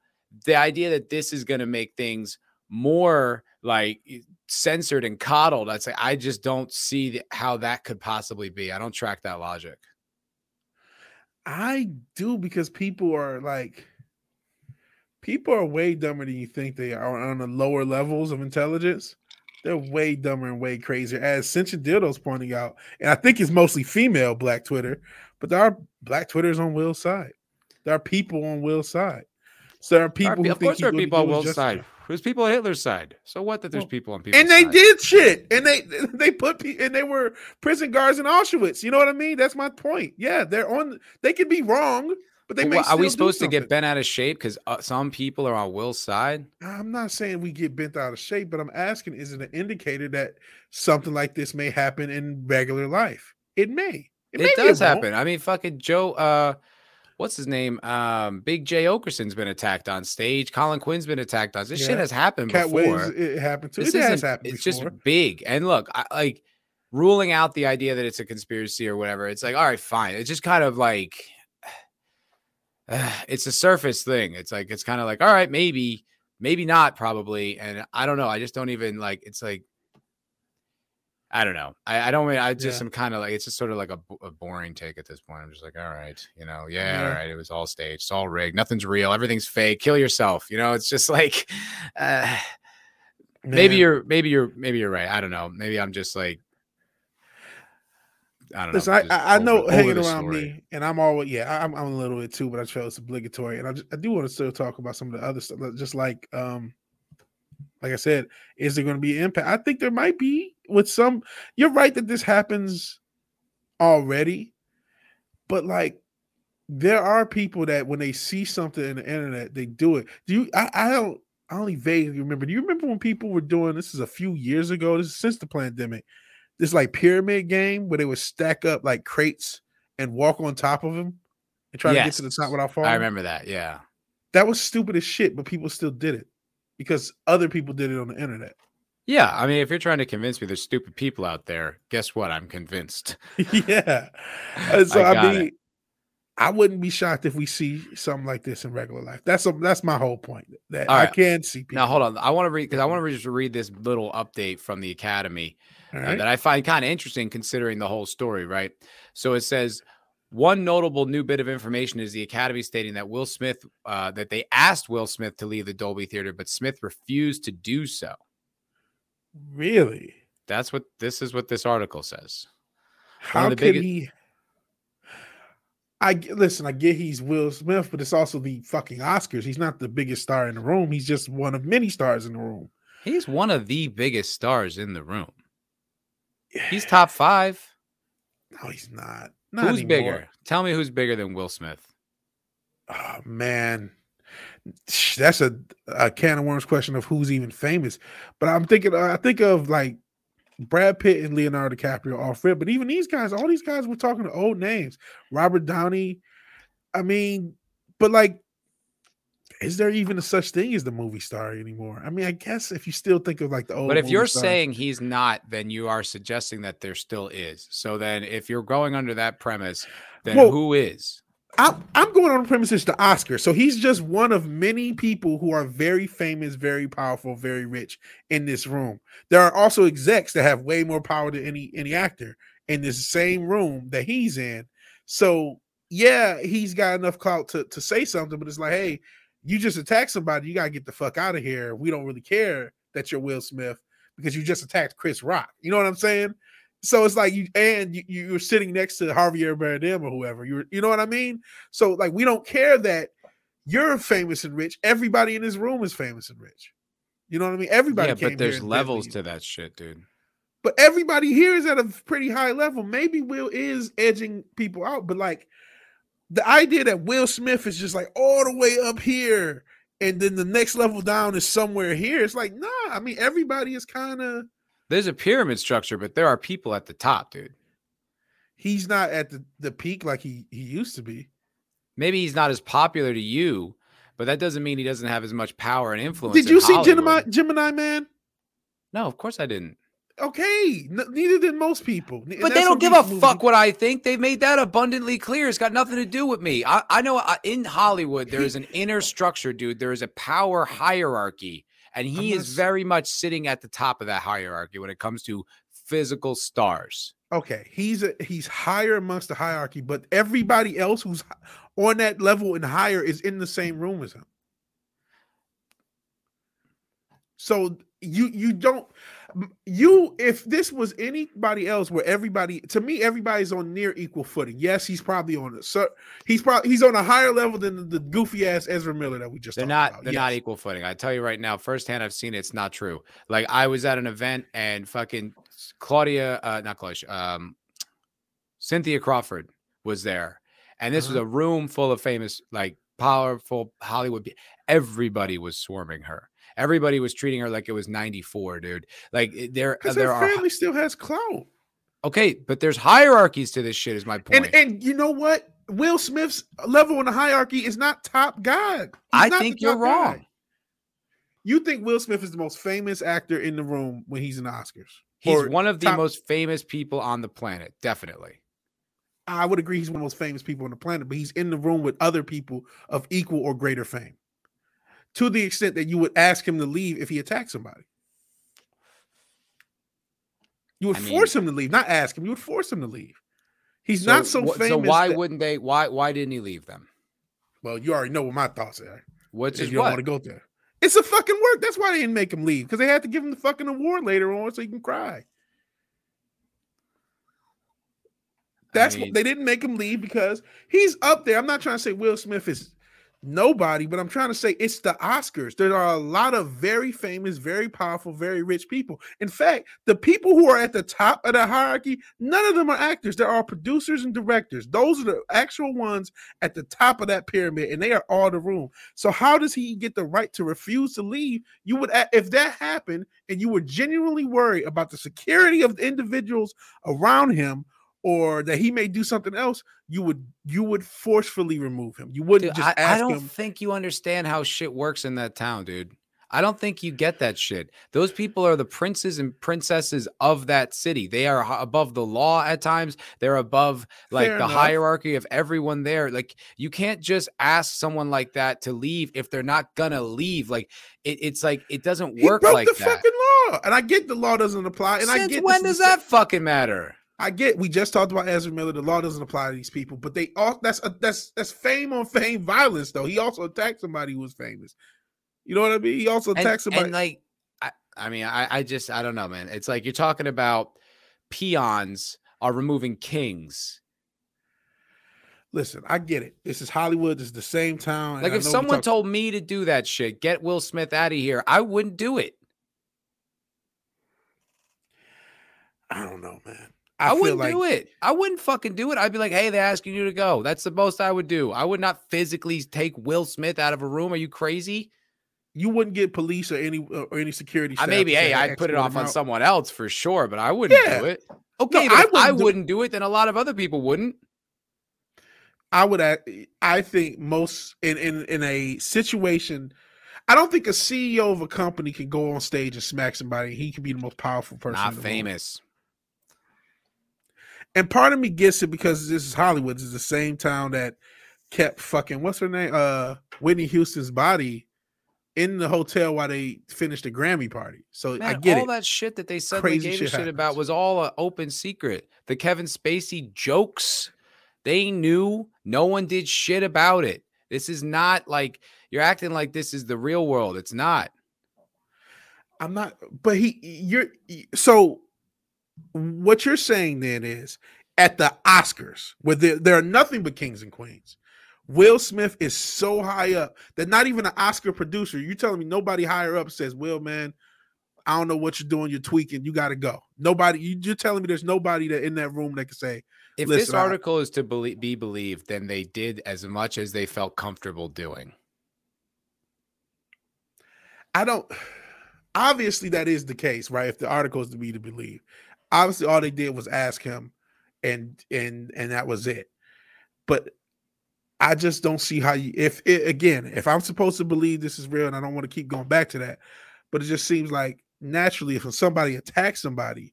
the idea that this is going to make things more like censored and coddled, I'd say I just don't see how that could possibly be. I don't track that logic. I do, because people are way dumber than you think they are. On the lower levels of intelligence, they're way dumber and way crazier, as Cynthia Dildo's pointing out. And I think it's mostly female Black Twitter, but there are Black Twitters on Will's side. There are people on Will's side. So there are people who think there are people on Will's side. There's people on Hitler's side. So what that there's people on people's side? And they did shit. And they put people, and they were prison guards in Auschwitz. You know what I mean? That's my point. Yeah, they could be wrong, but they may still do something. Are we supposed to get bent out of shape because some people are on Will's side? I'm not saying we get bent out of shape, but I'm asking, is it an indicator that something like this may happen in regular life? It may. It does happen. I mean, fucking Joe... what's his name? Big J. Okerson's been attacked on stage. Colin Quinn's been attacked on stage. This shit has happened before. It happened too. It has happened before. It's just big. And look, I ruling out the idea that it's a conspiracy or whatever. It's like, all right, fine. It's just kind of like, it's a surface thing. It's kind of like, all right, maybe not, probably. And I don't know. I just don't even like, it's like, I don't know. I don't mean, I just am kind of like, it's just sort of like a boring take at this point. I'm just like, all right, you know, all right. It was all staged. It's all rigged. Nothing's real. Everything's fake. Kill yourself. You know, it's just like, maybe you're right. I don't know. Maybe I'm just like, I don't know. I know hanging around me, and I'm always, I'm a little bit too, but I feel it's obligatory. And I do want to still talk about some of the other stuff. Just like I said, is there going to be an impact? I think there might be. With some, you're right that this happens already, but like there are people that when they see something in the internet, they do it. I only vaguely remember. Do you remember when people were doing this? Is a few years ago. This is since the pandemic. This like pyramid game where they would stack up like crates and walk on top of them and try to get to the top without falling. I remember that. Yeah, that was stupid as shit, but people still did it because other people did it on the internet. Yeah, I mean, if you're trying to convince me there's stupid people out there, guess what? I'm convinced. Yeah. So I mean, I wouldn't be shocked if we see something like this in regular life. That's my whole point. That right. I can see people. Now, hold on. I want to read, because I want to just read this little update from the Academy that I find kind of interesting considering the whole story, right? So it says, one notable new bit of information is the Academy stating that Will Smith, that they asked Will Smith to leave the Dolby Theater, but Smith refused to do so. Really? That's what this is. What this article says. How could he? I get he's Will Smith, but it's also the fucking Oscars. He's not the biggest star in the room. He's just one of many stars in the room. He's one of the biggest stars in the room. He's top 5. No, he's not. Who's bigger? Tell me who's bigger than Will Smith. Oh man. That's a can of worms question of who's even famous. But I'm thinking, I think of like Brad Pitt and Leonardo DiCaprio off rip. But even these guys, all these guys, we're talking to old names. Robert Downey. I mean, but like, is there even a such thing as the movie star anymore? I mean, I guess if you still think of like the old. But if you're saying he's not, then you are suggesting that there still is. So then, if you're going under that premise, then who is? I'm going on the premise it's the Oscar. So he's just one of many people who are very famous, very powerful, very rich in this room. There are also execs that have way more power than any actor in this same room that he's in. So, yeah, he's got enough clout to say something, but it's like, hey, you just attacked somebody. You got to get the fuck out of here. We don't really care that you're Will Smith because you just attacked Chris Rock. You know what I'm saying? So it's like you're sitting next to Javier Bardem or whoever. You know what I mean? So like we don't care that you're famous and rich. Everybody in this room is famous and rich. You know what I mean? Everybody. Yeah, but there's levels to that shit, dude. But everybody here is at a pretty high level. Maybe Will is edging people out, but like the idea that Will Smith is just like all the way up here, and then the next level down is somewhere here. It's like nah. I mean, everybody is kind of. There's a pyramid structure, but there are people at the top, dude. He's not at the peak like he used to be. Maybe he's not as popular to you, but that doesn't mean he doesn't have as much power and influence. Did you see Gemini Man? No, of course I didn't. Okay, neither did most people. But that's they don't give a fuck what I think. They've made that abundantly clear. It's got nothing to do with me. I know in Hollywood, there is an inner structure, dude. There is a power hierarchy, and he is very much sitting at the top of that hierarchy when it comes to physical stars. Okay, he's higher amongst the hierarchy, but everybody else who's on that level and higher is in the same room as him. So you don't... if this was anybody else, where everybody, to me, everybody's on near equal footing. Yes, he's probably on he's on a higher level than the goofy ass Ezra Miller that we just talked about. They're not equal footing. I tell you right now, firsthand, I've seen it, it's not true. Like, I was at an event and fucking Cynthia Crawford was there, and this was a room full of famous, like, powerful Hollywood. Everybody was swarming her. Everybody was treating her like it was 94, dude. Like, her family still has clout. Okay, but there's hierarchies to this shit, is my point. And you know what? Will Smith's level in the hierarchy is not top guy. I think you're wrong. You think Will Smith is the most famous actor in the room when he's in the Oscars? He's one of the most famous people on the planet, definitely. I would agree he's one of the most famous people on the planet, but he's in the room with other people of equal or greater fame, to the extent that you would ask him to leave if he attacked somebody. You would force him to leave, not ask him. You would force him to leave. He's not so famous. So why wouldn't they? Why didn't he leave them? Well, you already know what my thoughts are. Don't want to go there. It's a fucking work. That's why they didn't make him leave, because they had to give him the fucking award later on so he can cry. They didn't make him leave because he's up there. I'm not trying to say Will Smith is nobody, but I'm trying to say it's the Oscars. There are a lot of very famous, very powerful, very rich people. In fact, the people who are at the top of the hierarchy, none of them are actors. There are producers and directors. Those are the actual ones at the top of that pyramid, and they are all the room. So how does he get the right to refuse to leave? You would, if that happened and you were genuinely worried about the security of the individuals around him, or that he may do something else, you would forcefully remove him. You wouldn't just ask him. I don't think you understand how shit works in that town, dude. I don't think you get that shit. Those people are the princes and princesses of that city. They are above the law at times. They're above, like, fair the enough. Hierarchy of everyone there. Like, you can't just ask someone like that to leave if they're not gonna leave. Like, it's like it doesn't work like that. He broke the fucking law, and I get the law doesn't apply. And I get when does that fucking matter? I get. We just talked about Ezra Miller. The law doesn't apply to these people, but they all—that's fame on fame violence. Though he also attacked somebody who was famous. You know what I mean? He also attacked somebody. And like, I don't know, man. It's like you're talking about peons are removing kings. Listen, I get it. This is Hollywood. This is the same town. Like, if someone told me to do that shit, get Will Smith out of here, I wouldn't do it. I don't know, man. I wouldn't do it. I wouldn't fucking do it. I'd be like, hey, they're asking you to go. That's the most I would do. I would not physically take Will Smith out of a room. Are you crazy? You wouldn't get police or any security staff. Maybe, hey, I'd put it off on someone else for sure, but I wouldn't do it. Okay, no, I wouldn't do it, then a lot of other people wouldn't. I would. I think most in a situation, I don't think a CEO of a company can go on stage and smack somebody. He can be the most powerful person. Not famous. And part of me gets it because this is Hollywood. This is the same town that kept fucking, what's her name? Whitney Houston's body in the hotel while they finished the Grammy party. So I get it. All that shit that they said they gave a shit about was all an open secret. The Kevin Spacey jokes, they knew. No one did shit about it. This is not like, you're acting like this is the real world. It's not. I'm not, but what you're saying then is at the Oscars, where there are nothing but kings and queens, Will Smith is so high up that not even an Oscar producer, you're telling me nobody higher up says, Will, man, I don't know what you're doing. You're tweaking. You got to go. Nobody. You're telling me there's nobody that in that room that can say, if this article is to be believed, then they did as much as they felt comfortable doing. Obviously that is the case, right? If the article is to be believed. Obviously, all they did was ask him, and that was it. But I just don't see how you. If I'm supposed to believe this is real, and I don't want to keep going back to that, but it just seems like naturally if somebody attacks somebody,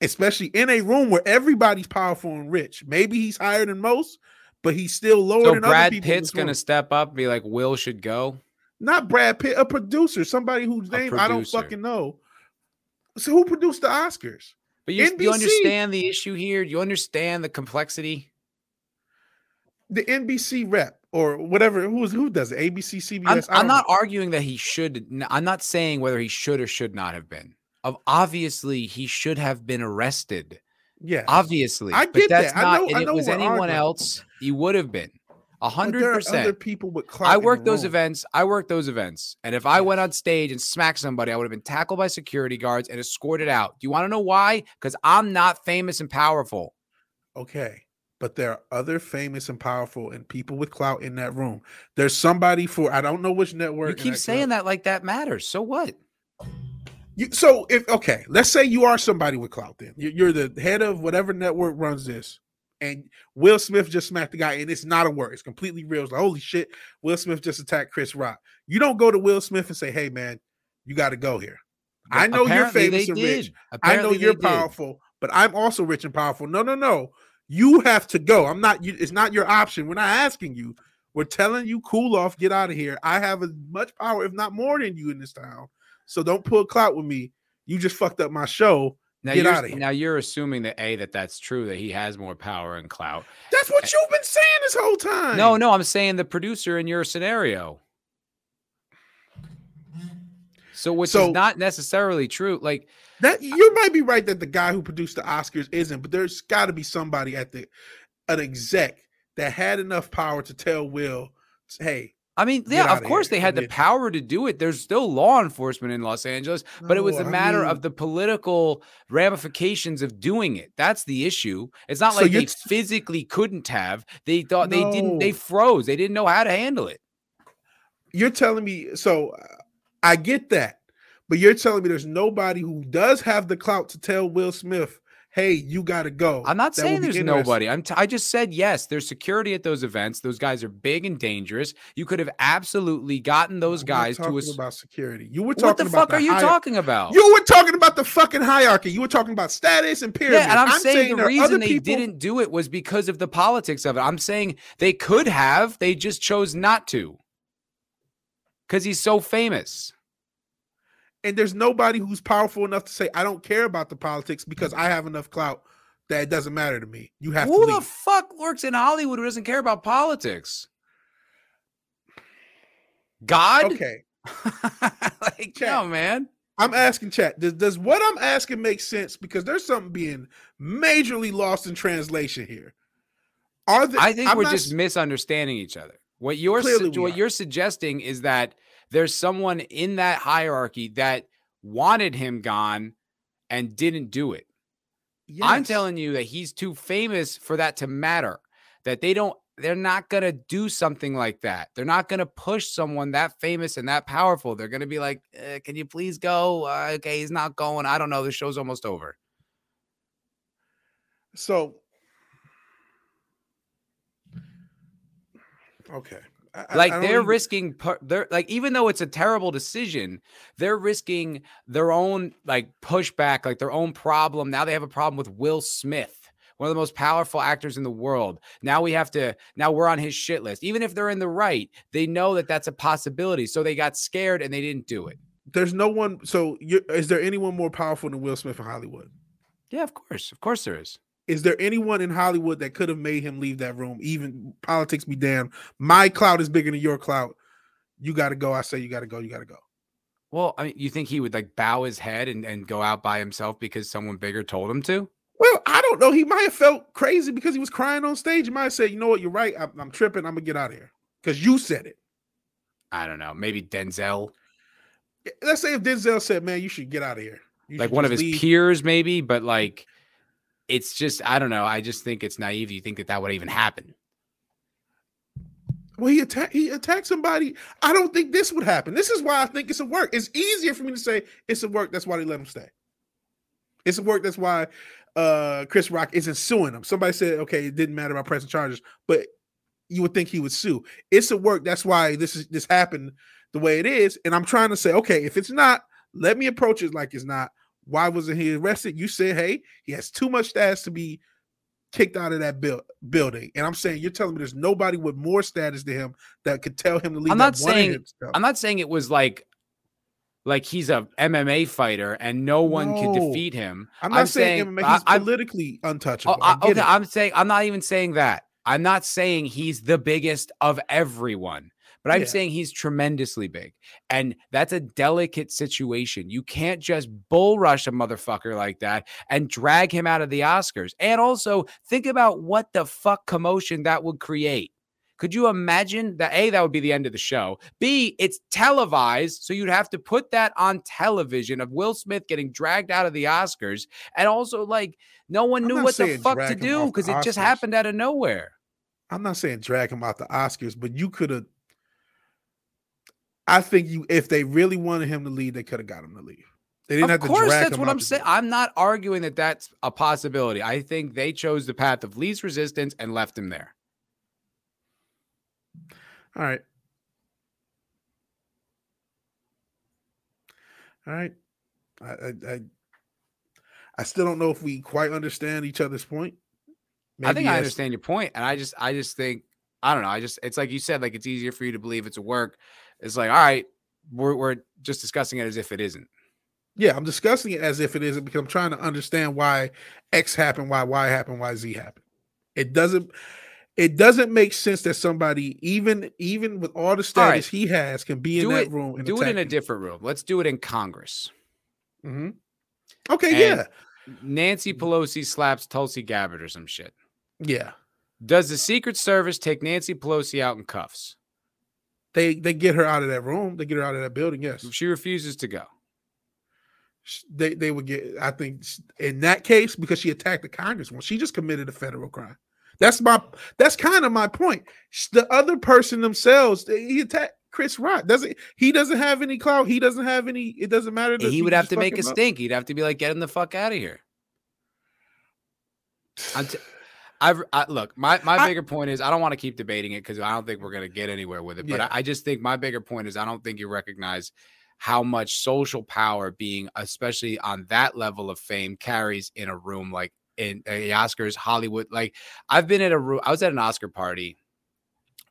especially in a room where everybody's powerful and rich. Maybe he's higher than most, but he's still lower than other people. So Brad Pitt's going to step up and be like, Will should go? Not Brad Pitt, a producer, somebody whose name I don't fucking know. So who produced the Oscars? But do you understand the issue here? Do you understand the complexity? The NBC rep or whatever, who does it? ABC, CBS? I'm not arguing that he should. I'm not saying whether he should or should not have been. Obviously, he should have been arrested. Yeah, obviously. I get that. And if it was anyone else, he would have been. 100%. Other people with clout. I worked those events. And if I went on stage and smacked somebody, I would have been tackled by security guards and escorted out. Do you want to know why? Because I'm not famous and powerful. Okay. But there are other famous and powerful and people with clout in that room. There's somebody for, I don't know which network. You keep saying that like that matters. So what? Let's say you are somebody with clout then. You're the head of whatever network runs this. And Will Smith just smacked the guy, and it's not a word. It's completely real. It's like, holy shit, Will Smith just attacked Chris Rock. You don't go to Will Smith and say, hey, man, you got to go here. But I know you're famous and rich. Apparently I know you're powerful, but I'm also rich and powerful. No. You have to go. It's not your option. We're not asking you. We're telling you, cool off, get out of here. I have as much power, if not more than you in this town. So don't pull clout with me. You just fucked up my show. Now you're assuming that that's true, that he has more power and clout. That's what you've been saying this whole time. No, I'm saying the producer in your scenario. So which is not necessarily true. Like that, you might be right that the guy who produced the Oscars isn't, but there's got to be somebody at an exec that had enough power to tell Will, hey. I mean, yeah, of course they had the power to do it. There's still law enforcement in Los Angeles, but it was a matter of the political ramifications of doing it. That's the issue. It's not like they physically couldn't have. They thought they didn't. They froze. They didn't know how to handle it. You're telling me. So I get that. But you're telling me there's nobody who does have the clout to tell Will Smith, hey, you got to go. I'm not saying there's nobody. I just said, yes, there's security at those events. Those guys are big and dangerous. You could have absolutely gotten those guys to about security. You were talking about talking about? You were talking about the fucking hierarchy. You were talking about status and pyramids. Yeah, and I'm saying the reason they didn't do it was because of the politics of it. I'm saying they could have. They just chose not to because he's so famous. And there's nobody who's powerful enough to say, I don't care about the politics because I have enough clout that it doesn't matter to me. You have Who the fuck works in Hollywood who doesn't care about politics? God? Okay. Like, chat, no, man. I'm asking chat. Does what I'm asking make sense? Because there's something being majorly lost in translation here. I think we're just misunderstanding each other. What you're suggesting is that there's someone in that hierarchy that wanted him gone and didn't do it. Yes. I'm telling you that he's too famous for that to matter, that they're not going to do something like that. They're not going to push someone that famous and that powerful. They're going to be like, can you please go? Okay, he's not going. I don't know. The show's almost over. So. Okay. Even though it's a terrible decision, they're risking their own pushback, their own problem. Now they have a problem with Will Smith, one of the most powerful actors in the world. Now we're on his shit list. Even if they're in the right, they know that that's a possibility. So they got scared and they didn't do it. There's no one. So is there anyone more powerful than Will Smith in Hollywood? Yeah, of course there is. Is there anyone in Hollywood that could have made him leave that room? Even politics be damned. My clout is bigger than your clout. You got to go. I say you got to go. You got to go. Well, I mean, you think he would bow his head and go out by himself because someone bigger told him to? Well, I don't know. He might have felt crazy because he was crying on stage. He might have said, you know what? You're right. I'm tripping. I'm going to get out of here because you said it. I don't know. Maybe Denzel. Let's say if Denzel said, man, you should get out of here. One of his peers maybe, but it's just, I don't know. I just think it's naive. You think that would even happen? Well, he attacked somebody. I don't think this would happen. This is why I think it's a work. It's easier for me to say it's a work. That's why they let him stay. It's a work. That's why Chris Rock isn't suing him. Somebody said, okay, it didn't matter about pressing charges, but you would think he would sue. It's a work. That's why this happened the way it is. And I'm trying to say, okay, if it's not, Let me approach it like it's not. Why wasn't he arrested? You said, hey, he has too much status to be kicked out of that building. And I'm saying, you're telling me there's nobody with more status than him that could tell him to leave. I'm not saying it was like he's a MMA fighter and no one can defeat him. I'm not saying MMA, he's politically untouchable. Okay, I'm not even saying that. I'm not saying he's the biggest of everyone. But I'm saying he's tremendously big. And that's a delicate situation. You can't just bull rush a motherfucker like that and drag him out of the Oscars. And also think about what the fuck commotion that would create. Could you imagine that? A, that would be the end of the show. B, it's televised. So you'd have to put that on television of Will Smith getting dragged out of the Oscars. And also like no one knew what the fuck to do because it just happened out of nowhere. I'm not saying drag him out the Oscars, but you could have. I think if they really wanted him to leave, they could have got him to leave. They didn't have to drag him. Of course, that's what I'm saying. I'm not arguing that that's a possibility. I think they chose the path of least resistance and left him there. All right. I still don't know if we quite understand each other's point. Maybe I think I understand your point, and I just think I don't know. It's like you said, like it's easier for you to believe it's a work. It's like, all right, we're just discussing it as if it isn't. Yeah, I'm discussing it as if it isn't because I'm trying to understand why X happened, why Y happened, why Z happened. It doesn't make sense that somebody, even with all the status he has, can be in that room. And do it in a different room. Let's do it in Congress. Mm-hmm. Okay, and yeah. Nancy Pelosi slaps Tulsi Gabbard or some shit. Yeah. Does the Secret Service take Nancy Pelosi out in cuffs? They get her out of that room. They get her out of that building. Yes. If she refuses to go, They would get, I think in that case, because she attacked the congresswoman, she just committed a federal crime. That's kind of my point. The other person themselves, he attacked Chris Rock. He doesn't have any clout. He doesn't have any, it doesn't matter. He would have to make a stink. He'd have to be like, get him the fuck out of here. Look, my bigger point is I don't want to keep debating it because I don't think we're going to get anywhere with it. Yeah. But I just think my bigger point is I don't think you recognize how much social power being, especially on that level of fame, carries in a room like in the Oscars, Hollywood. Like I've been at a room. I was at an Oscar party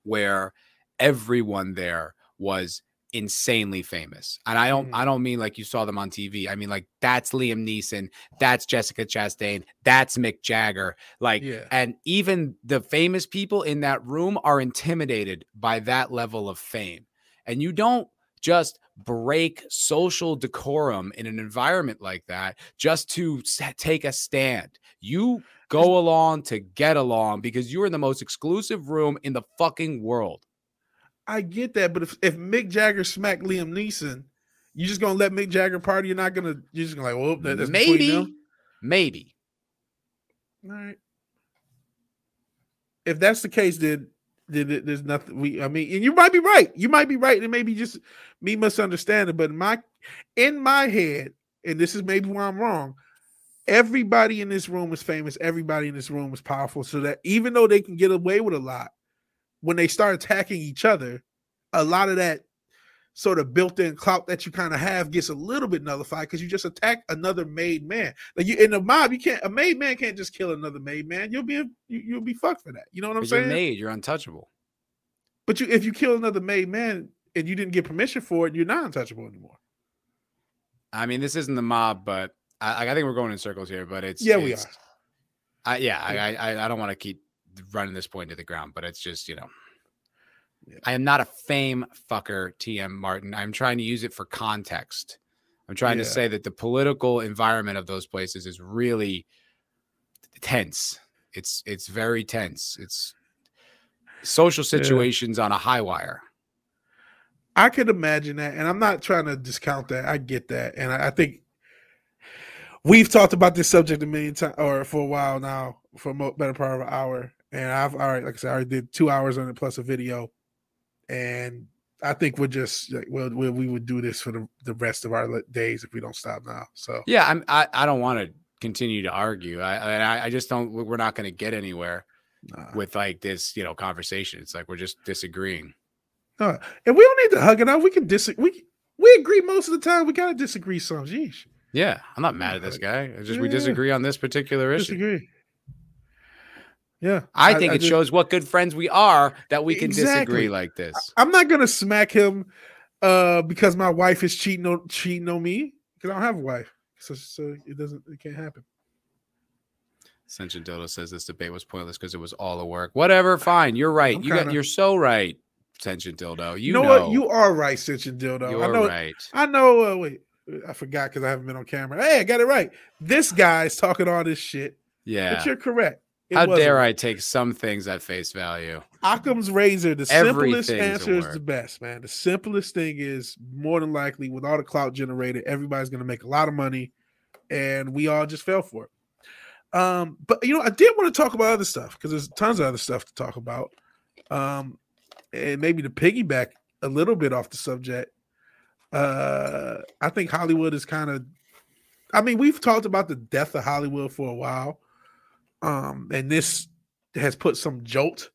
where everyone there was insanely famous, and I don't mean like you saw them on TV. I mean like that's Liam Neeson, that's Jessica Chastain, that's Mick Jagger, and even the famous people in that room are intimidated by that level of fame. And you don't just break social decorum in an environment like that just to take a stand. You go along to get along because you're in the most exclusive room in the fucking world. I get that, but if Mick Jagger smacked Liam Neeson, you just gonna let Mick Jagger party? You're just gonna like, well, that's maybe. All right. If that's the case, then there's nothing. And you might be right. And it may be just me misunderstanding. But in my head, and this is maybe where I'm wrong. Everybody in this room is famous. Everybody in this room is powerful. So that even though they can get away with a lot, when they start attacking each other, a lot of that sort of built-in clout that you kind of have gets a little bit nullified because you just attack another made man. Like you in the mob, a made man can't just kill another made man. You'll be fucked for that. You know what I'm saying? You're made, you're untouchable. But if you kill another made man and you didn't get permission for it, you're not untouchable anymore. I mean, this isn't the mob, but I think we're going in circles here. But we are. I don't want to keep running this point to the ground, but it's just, I am not a fame fucker, TM Martin. I'm trying to use it for context. I'm trying to say that the political environment of those places is really tense. It's very tense. It's social situations on a high wire. I could imagine that. And I'm not trying to discount that. I get that. And I think we've talked about this subject a million times or for a while now, for a better part of an hour. And I've already, like I said, I already did 2 hours on it plus a video. And I think we're just like, well, we would do this for the rest of our days if we don't stop now. So yeah, I don't want to continue to argue. I just don't. We're not going to get anywhere with like this, conversation. It's like we're just disagreeing. And we don't need to hug it out. We can We agree most of the time. We gotta disagree some. Jeez. Yeah, I'm not mad at this guy. It's just we disagree on this particular issue. Disagree. Yeah, I think it shows what good friends we are that we can disagree like this. I'm not gonna smack him because my wife is cheating on me because I don't have a wife. So it can't happen. Ascension Dodo says this debate was pointless because it was all a work. Whatever, fine. You're right. You're so right, Ascension Dildo. You know what? You are right, Ascension Dildo. I know. Wait, I forgot because I haven't been on camera. Hey, I got it right. This guy's talking all this shit. Yeah, but you're correct. How dare I take some things at face value? Occam's razor. The simplest answer is the best, man. The simplest thing is more than likely with all the clout generated, everybody's going to make a lot of money, and we all just fell for it. But I did want to talk about other stuff because there's tons of other stuff to talk about. And maybe to piggyback a little bit off the subject, I think Hollywood is kind of. I mean, we've talked about the death of Hollywood for a while, and this has put some jolt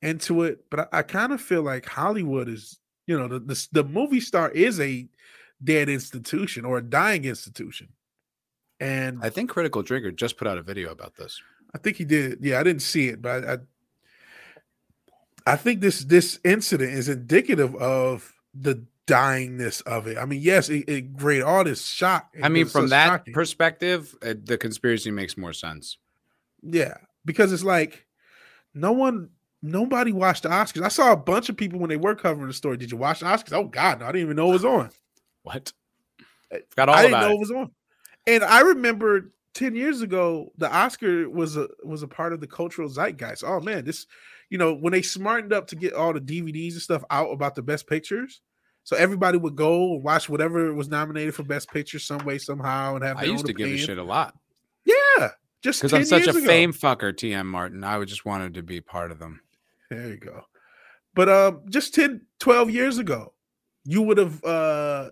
into it. But I kind of feel like Hollywood is, the movie star is a dead institution or a dying institution. And I think Critical Drinker just put out a video about this. I think he did. Yeah, I didn't see it, but I think this incident is indicative of the dyingness of it. I mean, yes, it great artists shock. I mean, from that perspective, the conspiracy makes more sense. Yeah, because it's like nobody watched the Oscars. I saw a bunch of people when they were covering the story. Did you watch the Oscars? Oh God, no, I didn't even know it was on. What? I forgot all about it. It was on. And I remember 10 years ago, the Oscar was a part of the cultural zeitgeist. Oh man, this, when they smartened up to get all the DVDs and stuff out about the best pictures, so everybody would go and watch whatever was nominated for best picture some way, somehow, and have. I used to give a shit a lot. Yeah, just because I'm such a fame fucker, T.M. Martin. I just wanted to be part of them. There you go. But just 10, 12 years ago, you would have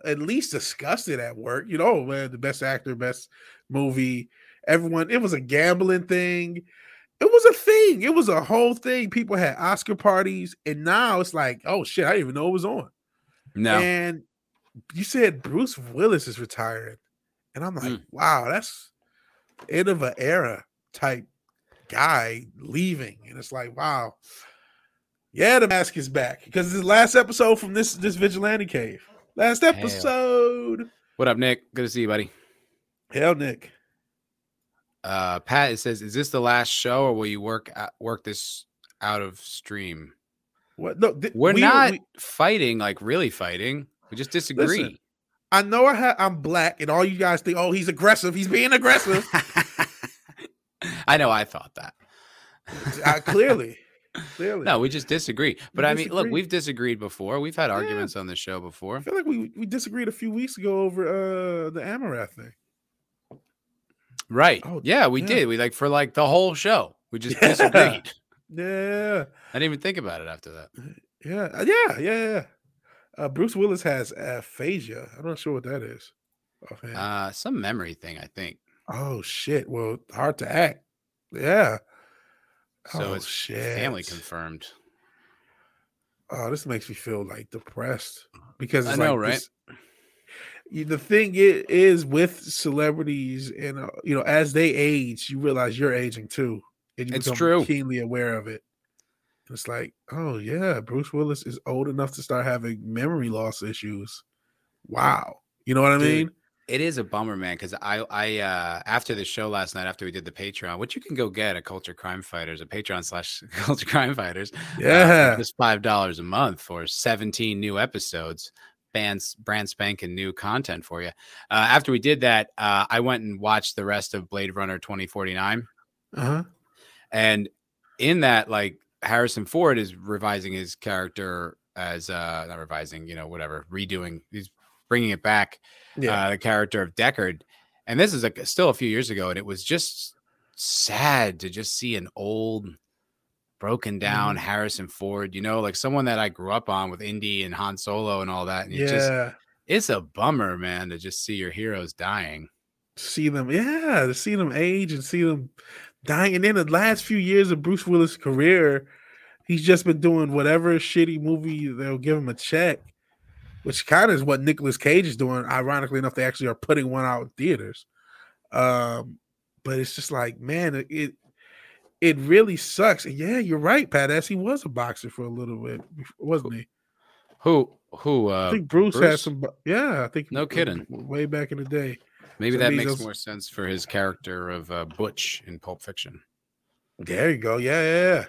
at least discussed it at work. The best actor, best movie, everyone. It was a gambling thing. It was a thing. It was a whole thing. People had Oscar parties. And now it's like, oh, shit, I didn't even know it was on. No. And you said Bruce Willis is retiring. And I'm like, wow, that's end of an era type guy leaving. And it's like, wow. Yeah, the mask is back because it's the last episode from this vigilante cave. Last episode. Hell. What up, Nick? Good to see you, buddy. Hell, Nick. Pat, it says, "Is this the last show, or will you work this out of stream?" What? No, we're not fighting, like really fighting. We just disagree. Listen, I know I'm black, and all you guys think, "Oh, he's aggressive. He's being aggressive." I know. I thought that. Clearly. Clearly. No, we just disagree. But I mean, look, we've disagreed before. We've had arguments on this show before. I feel like we disagreed a few weeks ago over the Amaranth thing. Right. Oh, yeah, we did. We for the whole show. We just disagreed. Yeah. I didn't even think about it after that. Yeah. Bruce Willis has aphasia. I'm not sure what that is. Oh, some memory thing, I think. Oh shit. Well, hard to act. Yeah. So it's family confirmed. Oh, this makes me feel like depressed because it's right? The thing is with celebrities and as they age, you realize you're aging too, and you become keenly aware of it. It's like, oh yeah, Bruce Willis is old enough to start having memory loss issues. Wow, you know what I mean? It is a bummer, man, because I after the show last night, after we did the Patreon, which you can go get at Culture Crime Fighters, a Patreon/Culture Crime Fighters. Yeah. Just $5 a month for 17 new episodes, brand spanking new content for you. After we did that, I went and watched the rest of Blade Runner 2049. Uh-huh. And in that, Harrison Ford is revising his character as, not revising, redoing these. Bringing it back, the character of Deckard, and this is still a few years ago, and it was just sad to just see an old, broken down Harrison Ford. Someone that I grew up on with Indy and Han Solo and all that. And it's a bummer, man, to just see your heroes dying, see them age and see them dying. And then the last few years of Bruce Willis' career, he's just been doing whatever shitty movie they'll give him a check. which kind of is what Nicolas Cage is doing. Ironically enough, they actually are putting one out in theaters. But it's just like, man, it really sucks. And yeah, you're right, Pat. As he was a boxer for a little bit, wasn't he? Who? I think Bruce had some. Yeah, I think. No kidding. Way back in the day. Maybe that makes more sense for his character of Butch in Pulp Fiction. There you go. Yeah.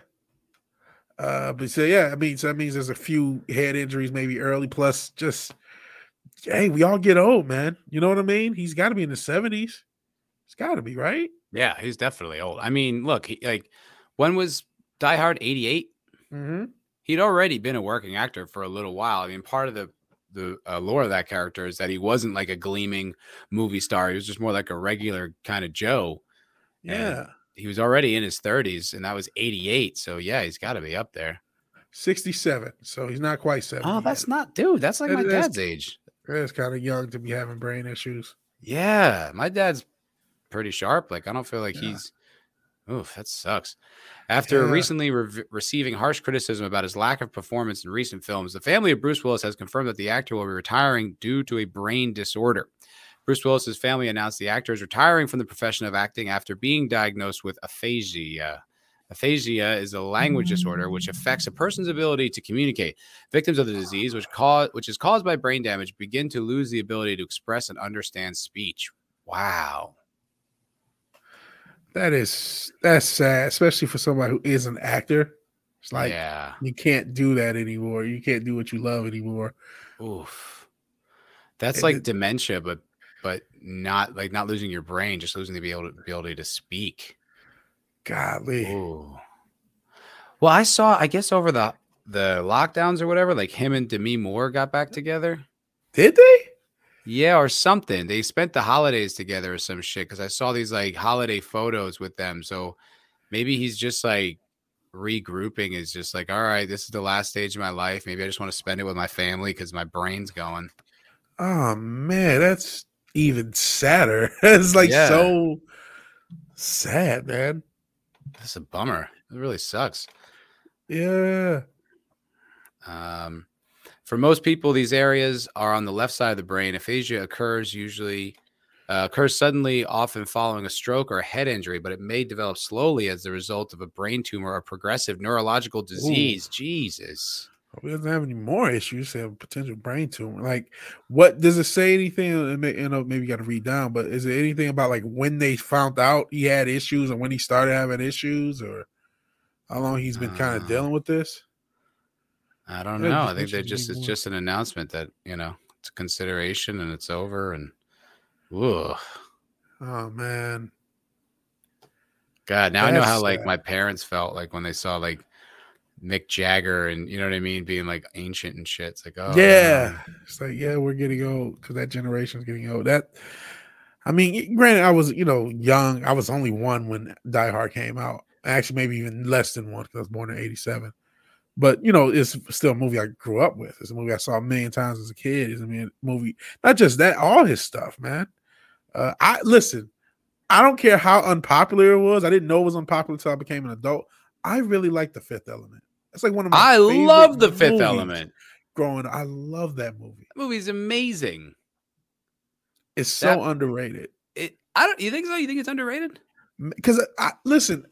But so yeah, I mean, so that means there's a few head injuries maybe early. Plus, just hey, we all get old, man. You know what I mean? He's got to be in the '70s. It's got to be, right? Yeah, he's definitely old. I mean, look, when was Die Hard 88? Mm-hmm. He'd already been a working actor for a little while. I mean, part of the lore of that character is that he wasn't like a gleaming movie star. He was just more like a regular kind of Joe. Yeah. And he was already in his 30s, and that was 88. So, yeah, he's got to be up there. 67. So he's not quite 70. Oh, that's not, dude. That's like my dad's age. That's kind of young to be having brain issues. Yeah. My dad's pretty sharp. Like, I don't feel like he's. Oof, that sucks. After recently receiving harsh criticism about his lack of performance in recent films, the family of Bruce Willis has confirmed that the actor will be retiring due to a brain disorder. Bruce Willis's family announced the actor is retiring from the profession of acting after being diagnosed with aphasia. Aphasia is a language disorder which affects a person's ability to communicate. Victims of the disease, which is caused by brain damage, begin to lose the ability to express and understand speech. Wow. That's sad, especially for somebody who is an actor. It's like you can't do that anymore. You can't do what you love anymore. Oof, that's dementia, but not like not losing your brain, just losing the ability to speak. Golly. Ooh. Well, I saw. I guess over the lockdowns or whatever, like him and Demi Moore got back together. Did they? Yeah, or something. They spent the holidays together or some shit because I saw these like holiday photos with them. So maybe he's just like regrouping is just like, all right, this is the last stage of my life. Maybe I just want to spend it with my family because my brain's going. Oh, man, that's even sadder. It's like so sad, man. That's a bummer. It really sucks. Yeah. For most people, these areas are on the left side of the brain. Aphasia occurs suddenly, often following a stroke or a head injury, but it may develop slowly as the result of a brain tumor or progressive neurological disease. Ooh. Jesus. We don't have any more issues. They have a potential brain tumor. Like, what does it say anything? Maybe you got to read down, but is it anything about like when they found out he had issues and when he started having issues or how long he's been kind of dealing with this? I don't know. I think it's just an announcement that, you know, it's a consideration and it's over and ugh. Oh man. God, now I know how like my parents felt like when they saw like Mick Jagger and you know what I mean, being like ancient and shit. It's like, oh yeah. Man. It's like, yeah, we're getting old because that generation's getting old. That I mean, granted, I was, you know, young. I was only one when Die Hard came out. Actually, maybe even less than one because I was born in 87. But, you know, it's still a movie I grew up with. It's a movie I saw a million times as a kid. It's a movie, not just that, all his stuff, man. I don't care how unpopular it was. I didn't know it was unpopular until I became an adult. I really like The Fifth Element. That's like one of my favorite love The Fifth Element. Growing up, I love that movie. That movie's amazing. It's so underrated. You think so? You think it's underrated? Because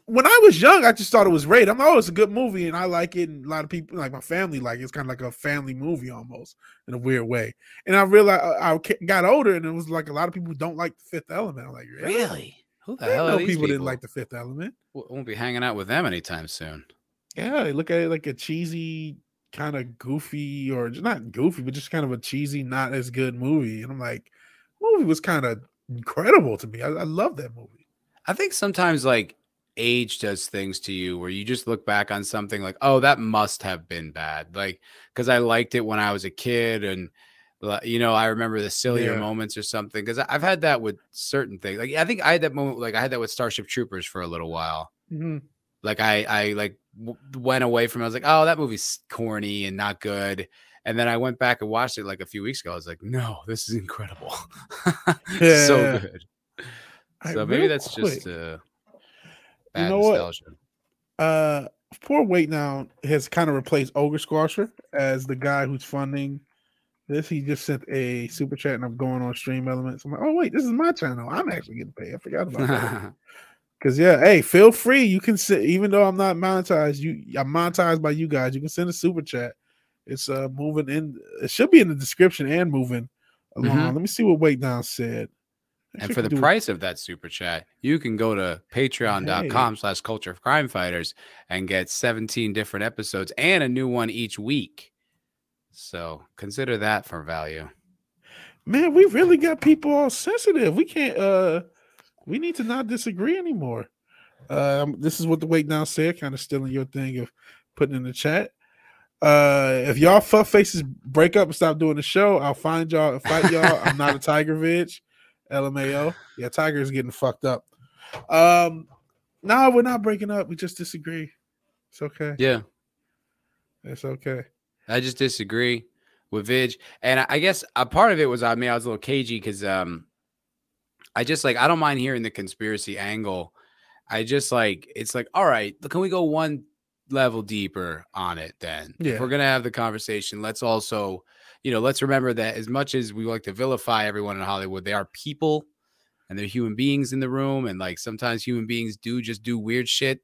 when I was young, I just thought it was rated. I'm like, oh, it's a good movie, and I like it. And a lot of people, like my family, like it's kind of like a family movie almost in a weird way. And I realized I got older, and it was like a lot of people don't like The Fifth Element. I'm like, really? Who the hell are these people? Didn't like The Fifth Element. Won't be hanging out with them anytime soon. Yeah, they look at it like a cheesy, kind of goofy, or not goofy, but just kind of a cheesy, not as good movie. And I'm like, the movie was kind of incredible to me. I love that movie. I think sometimes like age does things to you where you just look back on something like, oh, that must have been bad. Like, cause I liked it when I was a kid and you know, I remember the sillier moments or something. Cause I've had that with certain things. Like, I think I had that moment, like I had that with Starship Troopers for a little while. Mm-hmm. Like I went away from it. I was like, oh, that movie's corny and not good. And then I went back and watched it like a few weeks ago. I was like, no, this is incredible. Yeah. So good. So maybe that's just bad nostalgia. Poor Wait Now has kind of replaced Ogre Squasher as the guy who's funding this. He just sent a super chat, and I'm going on Stream Elements. I'm like, oh wait, this is my channel. I'm actually getting paid. I forgot about that. Because yeah, hey, feel free. You can send, even though I'm not monetized, I'm monetized by you guys. You can send a super chat. It's moving in. It should be in the description and moving along. Mm-hmm. Let me see what Wait Down said. And for the price of that super chat, you can go to patreon.com/cultureofcrimefighters and get 17 different episodes and a new one each week. So consider that for value. Man, we really got people all sensitive. We can't. We need to not disagree anymore. This is what the Wait Down said, kind of stealing your thing of putting in the chat. If y'all fuck faces break up and stop doing the show, I'll find y'all and fight y'all. I'm not a tiger bitch. LMAO. Yeah, Tiger is getting fucked up. No, we're not breaking up. We just disagree. It's okay. Yeah. It's okay. I just disagree with Vidge. And I guess a part of it was on me. I was a little cagey because I just I don't mind hearing the conspiracy angle. I just it's all right, can we go one level deeper on it then? Yeah. If we're going to have the conversation, let's also, let's remember that as much as we like to vilify everyone in Hollywood, they are people and they're human beings in the room. And sometimes human beings do just do weird shit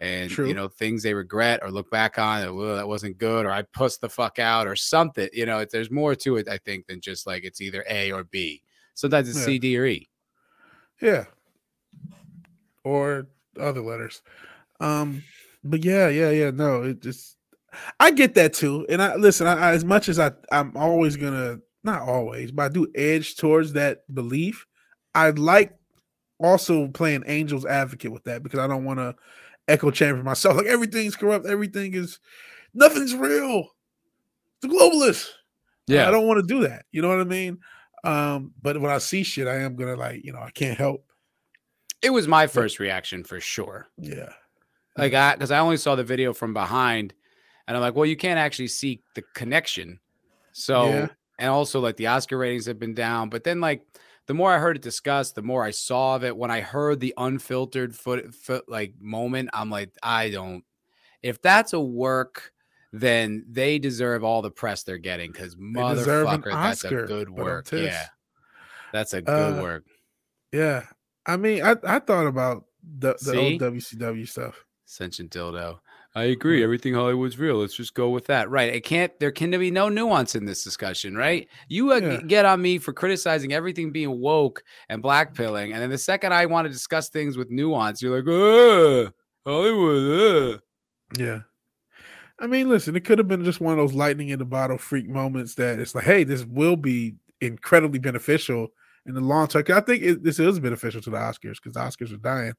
and, true, things they regret or look back on. And, that wasn't good. Or I pussed the fuck out or something. There's more to it, I think, than just it's either A or B. Sometimes it's C, D, or E. Yeah. Or other letters. But yeah. No, I get that too, and I listen. I as much as I'm always gonna, not always, but I do edge towards that belief. I like also playing angel's advocate with that because I don't want to echo chamber myself. Everything's corrupt, nothing's real. The globalists. Yeah, I don't want to do that. You know what I mean? But when I see shit, I am gonna I can't help. It was my first reaction for sure. Yeah, because I only saw the video from behind. And I'm you can't actually see the connection. So, yeah. And also the Oscar ratings have been down. But then the more I heard it discussed, the more I saw of it. When I heard the unfiltered foot moment, I'm I don't. If that's a work, then they deserve all the press they're getting. Because motherfucker, that's Oscar, a good work. Yeah, that's a good work. Yeah, I mean, I thought about the old WCW stuff. Ascension dildo. I agree. Everything Hollywood's real. Let's just go with that. Right. There can be no nuance in this discussion, right? You get on me for criticizing everything being woke and blackpilling. And then the second I want to discuss things with nuance, you're Hollywood. Yeah. I mean, listen, it could have been just one of those lightning in the bottle freak moments that it's hey, this will be incredibly beneficial in the long term. I think this is beneficial to the Oscars because the Oscars are dying.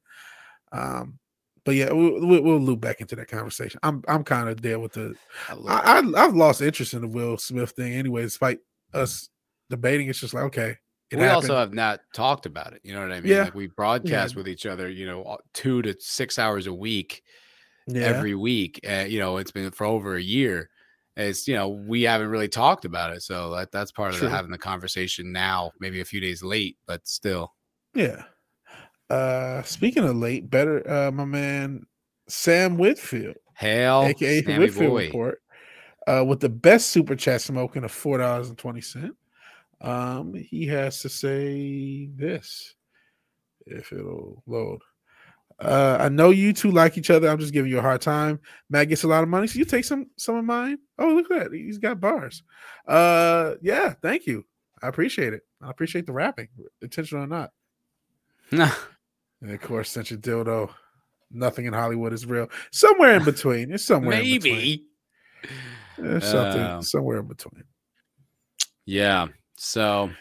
But yeah, we'll loop back into that conversation. I'm kind of there with the. I've lost interest in the Will Smith thing anyway. Despite us debating, it's just okay. We happened. Also have not talked about it. You know what I mean? Yeah. We broadcast with each other. 2 to 6 hours a week, every week. It's been for over a year. It's we haven't really talked about it. So that's part of having the conversation now. Maybe a few days late, but still. Yeah. Speaking of late, better, my man Sam Whitfield, aka the Whitfield Report, with the best super chat smoking of $4.20. He has to say this if it'll load. I know you two like each other. I'm just giving you a hard time. Matt gets a lot of money, so you take some of mine. Oh, look at that, he's got bars. Yeah, thank you. I appreciate it. I appreciate the rapping, intentional or not. No. And of course, since your dildo, nothing in Hollywood is real. Somewhere in between. It's somewhere in between. There's something somewhere in between. Yeah. So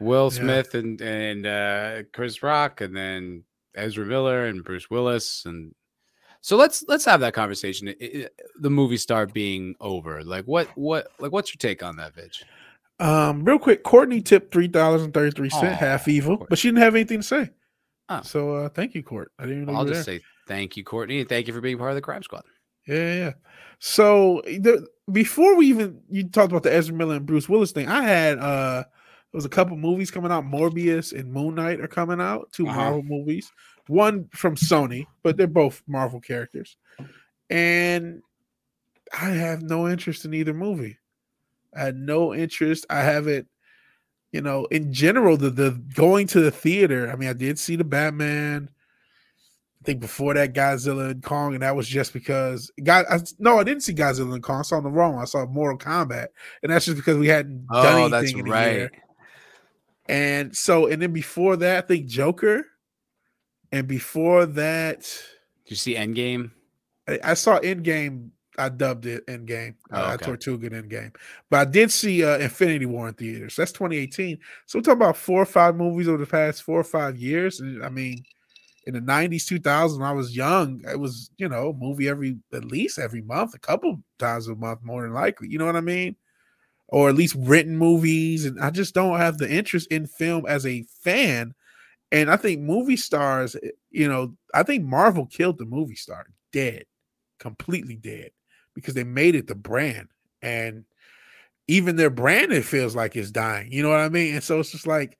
Will Smith and Chris Rock, and then Ezra Miller and Bruce Willis. And so let's have that conversation. The movie star being over. What's your take on that, bitch? Real quick, Courtney tipped $3.33, half evil, but she didn't have anything to say. Oh. So thank you, Court. I didn't even know I'll just say thank you, Courtney, and thank you for being part of the Crime Squad. Yeah. So before you talked about the Ezra Miller and Bruce Willis thing, I had there was a couple movies coming out. Morbius and Moon Knight are coming out, two Marvel movies, one from Sony, but they're both Marvel characters, and I have no interest in either movie. I had no interest. I haven't, you know, in general, the going to the theater. I mean, I did see the Batman. I think before that, Godzilla and Kong, and that was just because I didn't see Godzilla and Kong. I saw the wrong one. I saw Mortal Kombat, and that's just because we hadn't done anything in a year. And so, and then before that, I think Joker, and before that, did you see Endgame? I saw Endgame. I dubbed it Endgame. I Tortuga Endgame. But I did see Infinity War in theaters. That's 2018. So we're talking about 4 or 5 movies over the past 4 or 5 years. And I mean, in the 90s, 2000, I was young. It was, you know, movie at least every month, a couple times a month, more than likely. You know what I mean? Or at least written movies. And I just don't have the interest in film as a fan. And I think movie stars, you know, I think Marvel killed the movie star dead, completely dead. Because they made it the brand, and even their brand, it feels like it's dying. You know what I mean? And so it's just like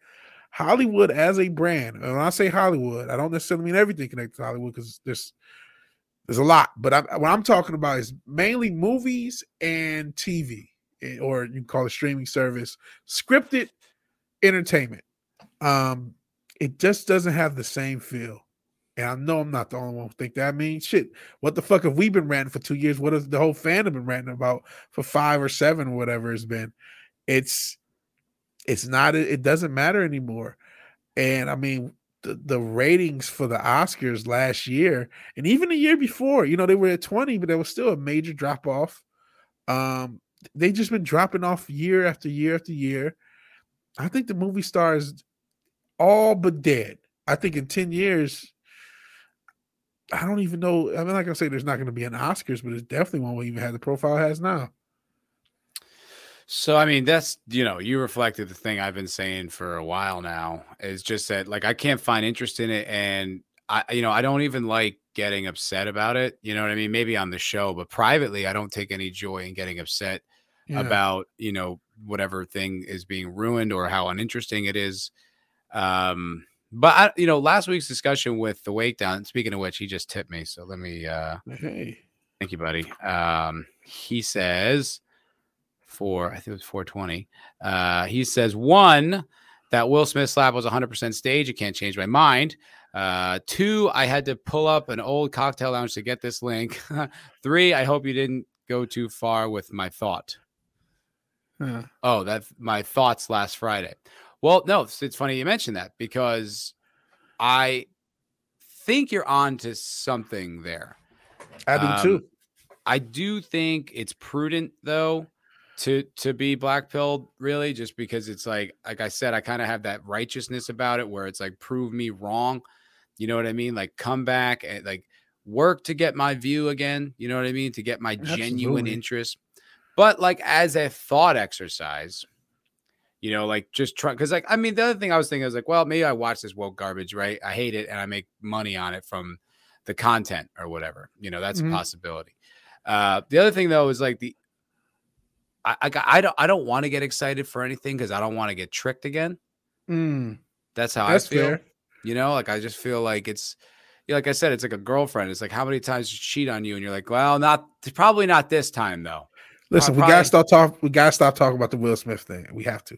Hollywood as a brand. And when I say Hollywood, I don't necessarily mean everything connected to Hollywood, because there's a lot. But what I'm talking about is mainly movies and TV, or you can call it streaming service, scripted entertainment. It just doesn't have the same feel. And I know I'm not the only one who think that. I mean, shit, what the fuck have we been ranting for 2 years? What has the whole fandom been ranting about for 5 or 7 or whatever it's been? It's not, it doesn't matter anymore. And I mean, the ratings for the Oscars last year and even the year before, you know, they were at 20, but there was still a major drop off. They just been dropping off year after year after year. I think the movie star is all but dead. I think in 10 years, I don't even know. I'm not gonna say there's not gonna be an Oscars, but it's definitely one we even have the profile it has now. So I mean, that's, you know, you reflected the thing I've been saying for a while now, is just that, like, I can't find interest in it, and I, you know, I don't even like getting upset about it. You know what I mean? Maybe on the show, but privately, I don't take any joy in getting upset about, you know, whatever thing is being ruined or how uninteresting it is. But, you know, last week's discussion with the Wake Down, speaking of which, he just tipped me. So let me, hey, thank you, buddy. He says I think it was 420. He says, 1, that Will Smith slap was 100% stage. You can't change my mind. 2, I had to pull up an old cocktail lounge to get this link. 3, I hope you didn't go too far with my thought. Huh. Oh, that's my thoughts last Friday. Well, no, it's funny you mentioned that, because I think you're on to something there. I do too. I do think it's prudent, though, to be blackpilled, really, just because it's like I said, I kind of have that righteousness about it where it's like, prove me wrong. You know what I mean? Like, come back and like work to get my view again. You know what I mean? To get my genuine interest. But like as a thought exercise, you know, like just try, because like, I mean, the other thing I was thinking, I was like, well, maybe I watch this woke garbage, right? I hate it and I make money on it from the content or whatever. You know, that's a possibility. The other thing though is like I don't want to get excited for anything because I don't want to get tricked again. That's how I feel. Fair. You know, like I just feel like it's, you know, like I said, it's like a girlfriend. It's like, how many times she cheat on you and you're like, well, probably not this time though. Listen, we gotta stop talking. We gotta stop talking about the Will Smith thing. We have to.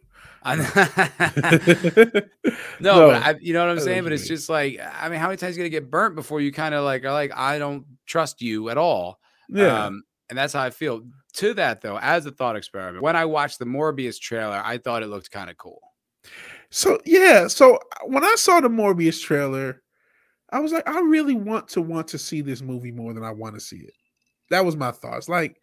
No, but you know what I'm saying. But it's just like, I mean, how many times are you gonna get burnt before you kind of like are like, I don't trust you at all. Yeah, and that's how I feel. To that though, as a thought experiment, when I watched the Morbius trailer, I thought it looked kind of cool. So when I saw the Morbius trailer, I was like, I really want to see this movie more than I want to see it. That was my thoughts. Like,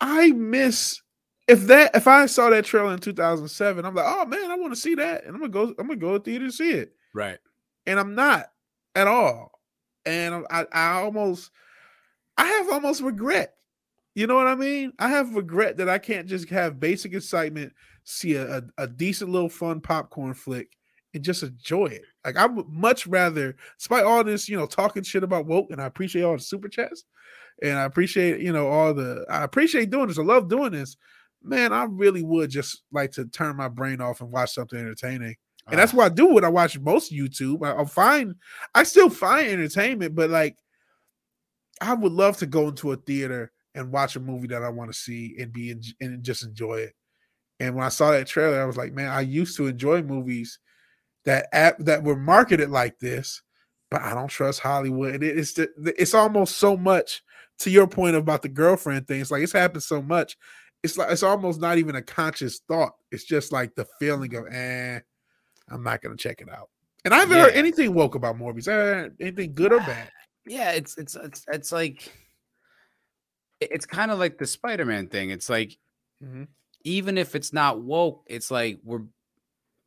I miss if I saw that trailer in 2007, I'm like, oh man, I want to see that, and I'm gonna go to theater to see it, right? And I'm not at all, and I have almost regret. You know what I mean? I have regret that I can't just have basic excitement, see a decent little fun popcorn flick, and just enjoy it. Like I would much rather, despite all this, you know, talking shit about woke, and I appreciate all the super chats. And I appreciate, you know, I appreciate doing this. I love doing this, man. I really would just like to turn my brain off and watch something entertaining. And that's what I do when I watch most YouTube. I still find entertainment, but like, I would love to go into a theater and watch a movie that I want to see and be and just enjoy it. And when I saw that trailer, I was like, man, I used to enjoy movies that were marketed like this, but I don't trust Hollywood. And it's almost so much to your point about the girlfriend thing. It's like it's happened so much. It's like it's almost not even a conscious thought. It's just like the feeling of, I'm not gonna check it out. And I haven't heard anything woke about Morbius. Anything good or bad? Yeah, it's like it's kind of like the Spider-Man thing. It's like even if it's not woke, it's like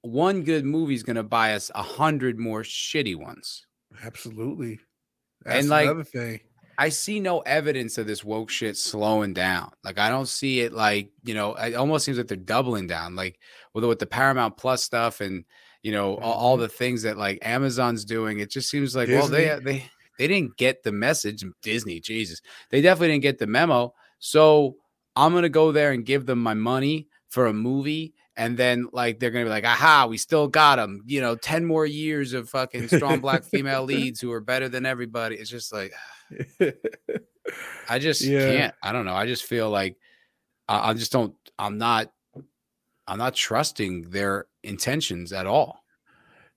one good movie is gonna buy us 100 more shitty ones. Absolutely. That's and like, another thing. I see no evidence of this woke shit slowing down. Like, I don't see it like, it almost seems like they're doubling down. Like, with the Paramount Plus stuff and, all the things that, like, Amazon's doing, it just seems like, Disney. Well, they didn't get the message. Disney, Jesus. They definitely didn't get the memo. So I'm going to go there and give them my money for a movie. And then, like, they're going to be like, aha, we still got them. 10 more years of fucking strong black female leads who are better than everybody. It's just like... I just can't. I don't know. I just feel like I just don't. I'm not trusting their intentions at all.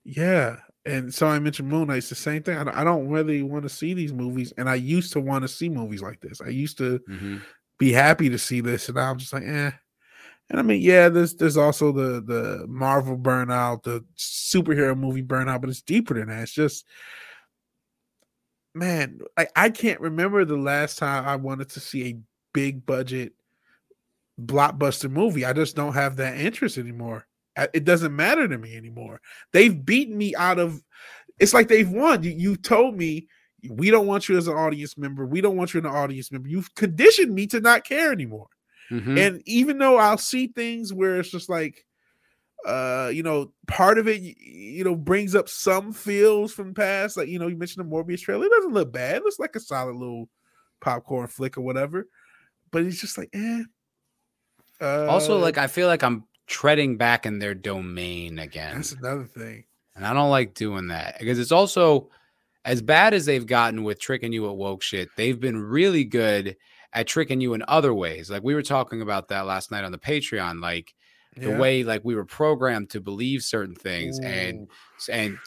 Yeah, and so I mentioned Moon Knight. It's the same thing. I don't really want to see these movies, and I used to want to see movies like this. I used to be happy to see this, and now I'm just like, eh. And I mean, yeah, there's also the Marvel burnout, the superhero movie burnout, but it's deeper than that. It's just. Man, I can't remember the last time I wanted to see a big budget blockbuster movie. I just don't have that interest anymore. It doesn't matter to me anymore. They've beaten me out of, it's like they've won. You told me, we don't want you as an audience member. We don't want you in an audience member. You've conditioned me to not care anymore. Mm-hmm. And even though I'll see things where it's just like, part of it, brings up some feels from past. Like, you mentioned the Morbius trailer. It doesn't look bad. It looks like a solid little popcorn flick or whatever. But it's just like, Also, like, I feel like I'm treading back in their domain again. That's another thing. And I don't like doing that. Because it's also, as bad as they've gotten with tricking you at woke shit, they've been really good at tricking you in other ways. Like, we were talking about that last night on the Patreon. Like, the way like we were programmed to believe certain things and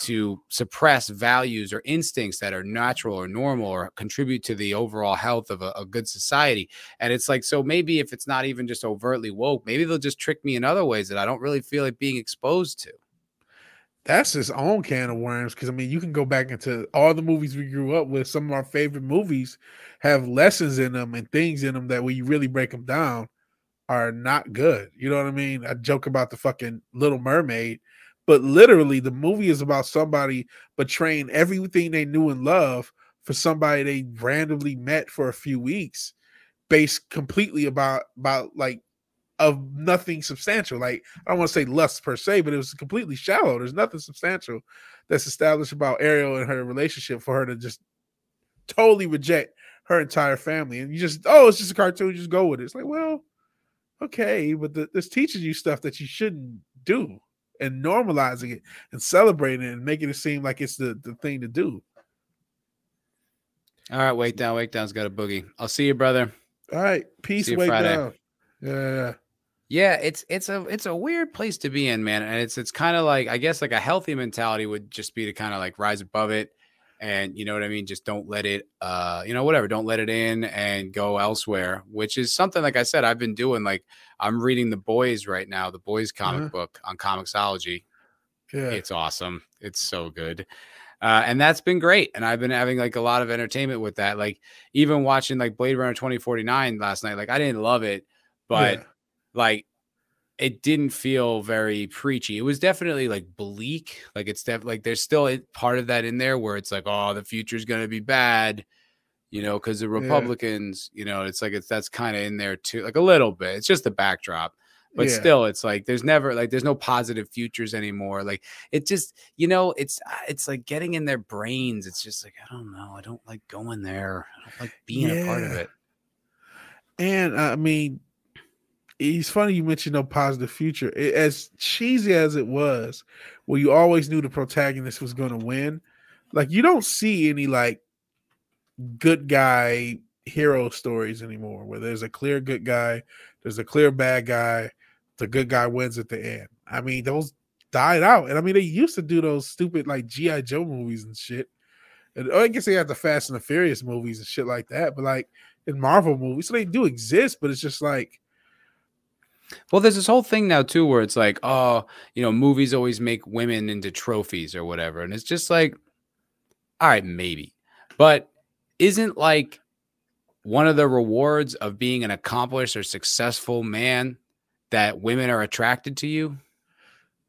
to suppress values or instincts that are natural or normal or contribute to the overall health of a good society. And it's like, so maybe if it's not even just overtly woke, maybe they'll just trick me in other ways that I don't really feel like being exposed to. That's his own can of worms. Because I mean, you can go back into all the movies we grew up with. Some of our favorite movies have lessons in them and things in them that when you really break them down, are not good. You know what I mean? I joke about the fucking Little Mermaid, but literally the movie is about somebody betraying everything they knew and loved for somebody they randomly met for a few weeks, based completely about like of nothing substantial. Like, I don't want to say lust per se, but it was completely shallow. There's nothing substantial that's established about Ariel and her relationship for her to just totally reject her entire family. And you just, it's just a cartoon, just go with it. It's like, well, okay, but this teaches you stuff that you shouldn't do, and normalizing it and celebrating it and making it seem like it's the thing to do. All right, Wake Down. Wake Down's got a boogie. I'll see you, brother. All right, peace. Wake Down. Yeah. It's a weird place to be in, man, and it's kind of like, I guess, like a healthy mentality would just be to kind of like rise above it. And you know what I mean? Just don't let it, whatever. Don't let it in and go elsewhere, which is something, like I said, I've been doing. Like, I'm reading The Boys right now, The Boys comic book on Comixology. Yeah. It's awesome. It's so good. And that's been great. And I've been having like a lot of entertainment with that. Like, even watching like Blade Runner 2049 last night, like I didn't love it, but like, it didn't feel very preachy. It was definitely like bleak. Like, it's like there's still a part of that in there where it's like, oh, the future's going to be bad, because the Republicans, it's like, that's kind of in there too, like a little bit. It's just the backdrop, but still it's like, there's never like, there's no positive futures anymore. Like, it just, it's like getting in their brains. It's just like, I don't know. I don't like going there. I don't like being a part of it. And I mean, it's funny you mentioned no positive future. As cheesy as it was, where you always knew the protagonist was going to win, like you don't see any like good guy hero stories anymore, where there's a clear good guy, there's a clear bad guy, the good guy wins at the end. I mean, those died out. And I mean, they used to do those stupid like G.I. Joe movies and shit. And I guess they had the Fast and the Furious movies and shit like that, but like in Marvel movies, so they do exist, but it's just like, well, there's this whole thing now too, where it's like, oh, you know, movies always make women into trophies or whatever. And it's just like, all right, maybe, but isn't like one of the rewards of being an accomplished or successful man that women are attracted to you?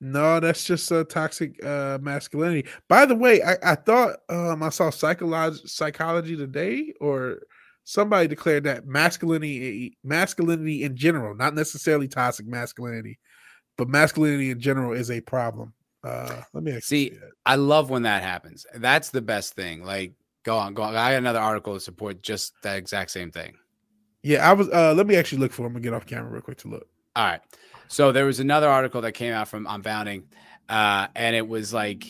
No, that's just toxic masculinity. By the way, I thought I saw Psychology Today or somebody declared that masculinity in general, not necessarily toxic masculinity, but masculinity in general is a problem. Let me see. I love when that happens. That's the best thing. Like, go on. I got another article to support just that exact same thing. Yeah, I was. Let me actually look for him. I'm gonna get off camera real quick to look. All right. So there was another article that came out from Bounding, and it was like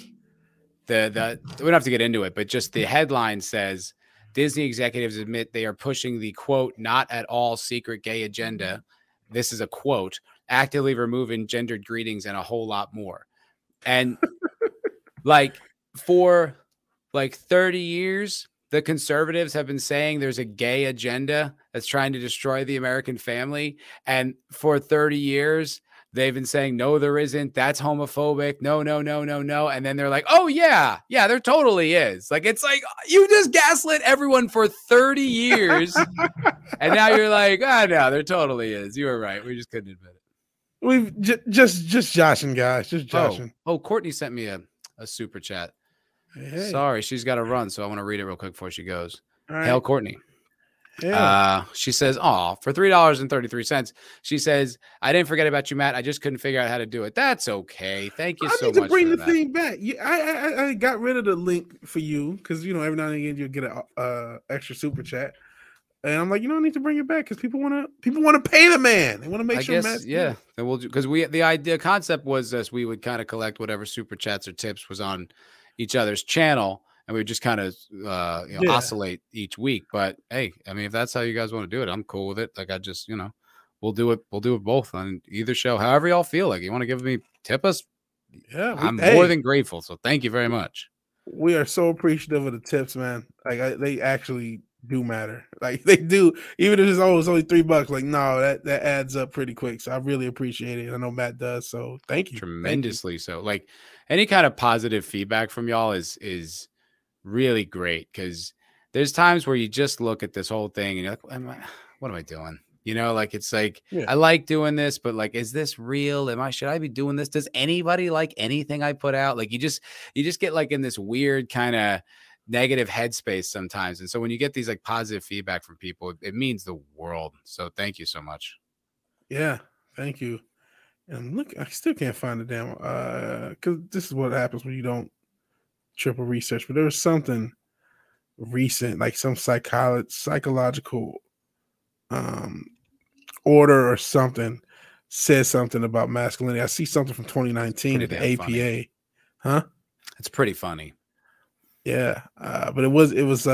the we don't have to get into it, but just the headline says Disney executives admit they are pushing the quote not at all secret gay agenda. This is a quote, actively removing gendered greetings and a whole lot more. And like for like 30 years, the conservatives have been saying there's a gay agenda that's trying to destroy the American family. And for 30 years, they've been saying, no, there isn't. That's homophobic. No. And then they're like, oh, yeah, there totally is. Like, it's like you just gaslit everyone for 30 years. And now you're like, oh, no, there totally is. You were right. We just couldn't admit it. We've just joshing, guys. Just joshing. Oh, Courtney sent me a super chat. Hey. Sorry, she's got to run, so I want to read it real quick before she goes. All right. Hail Courtney. Yeah. She says, "Aw, for $3.33." She says, "I didn't forget about you, Matt. I just couldn't figure out how to do it." That's okay. Thank you so much. I need to bring the thing back. Yeah, I got rid of the link for you because you know every now and again you'll get an extra super chat, and I'm like, you don't need to bring it back because people want to pay the man. They want to make sure. Matt's yeah, then we'll do because the idea concept was this: we would kind of collect whatever super chats or tips was on each other's channel, and we just kind of oscillate each week. But hey, I mean, if that's how you guys want to do it, I'm cool with it. Like I just, you know, we'll do it both on either show, however y'all feel like. You want to tip us? Yeah, more than grateful. So thank you very much. We are so appreciative of the tips, man. Like they actually do matter. Like they do, even if it's only $3. Like no, that adds up pretty quick. So I really appreciate it. I know Matt does. So thank you tremendously. Thank you. So like any kind of positive feedback from y'all is really great because there's times where you just look at this whole thing and you're like, what am I doing? You know, like it's like I like doing this, but like, is this real? Should I be doing this? Does anybody like anything I put out? Like you just get like in this weird kind of negative headspace sometimes. And so when you get these like positive feedback from people, it means the world. So thank you so much. Yeah, thank you. And look, I still can't find the damn because this is what happens when you don't triple research. But there was something recent, like some psychological order or something says something about masculinity. I see something from 2019 at the APA. Funny. Huh? It's pretty funny. Yeah, but it was this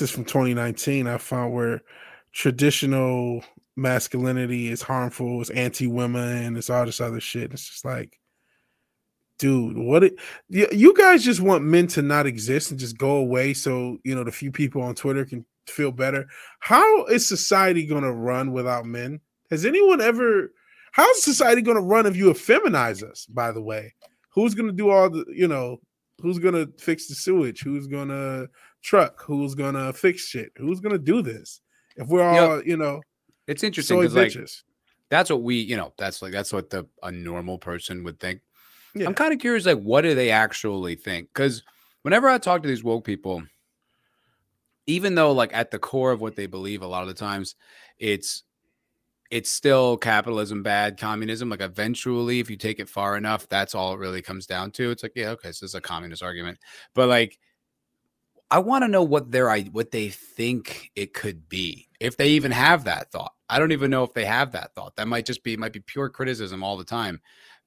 is from 2019. I found where traditional masculinity is harmful, it's anti-women, it's all this other shit. It's just like, dude, you guys just want men to not exist and just go away so, you know, the few people on Twitter can feel better. How is society going to run without men? How's society going to run if you effeminize us, by the way? Who's going to do all the, you know, who's going to fix the sewage? Who's going to truck? Who's going to fix shit? Who's going to do this? If we're all, you know. It's interesting because like that's what we, you know, that's what a normal person would think. Yeah. I'm kind of curious, like, what do they actually think? Because whenever I talk to these woke people, even though like at the core of what they believe, a lot of the times it's still capitalism, bad communism. Like eventually, if you take it far enough, that's all it really comes down to. It's like, yeah, okay, so this is a communist argument, but like, I want to know what they think it could be, if they even have that thought. I don't even know if they have that thought. That might be pure criticism all the time,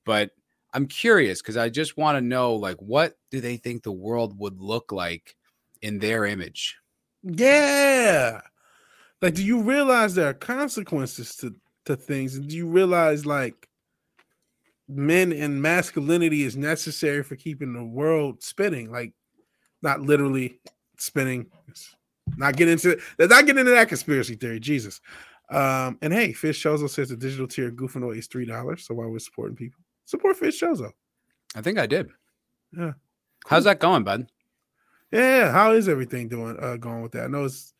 but I'm curious because I just want to know, like, what do they think the world would look like in their image? Yeah. Like, do you realize there are consequences to things? And do you realize, like, men and masculinity is necessary for keeping the world spinning? Like, not literally spinning. Not get into that conspiracy theory. Jesus. And hey, Fish Chozo says the digital tier goofing away is $3. So why we're supporting people? Support Fish Chozo. I think I did. Yeah. Cool. How's that going, bud? Yeah. How is everything doing? Going with that? I know it's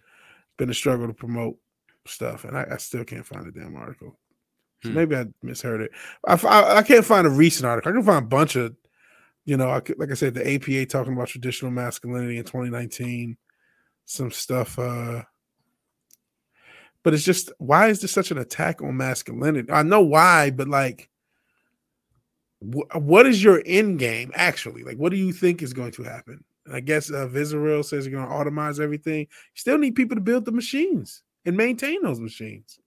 been a struggle to promote stuff, and I still can't find a damn article. So maybe I misheard it. I can't find a recent article. I can find a bunch of, like I said, the APA talking about traditional masculinity in 2019, some stuff. But it's just, why is this such an attack on masculinity? I know why, but like, what is your end game actually? Like, what do you think is going to happen? And I guess Vizaril says you're going to automize everything. You still need people to build the machines and maintain those machines.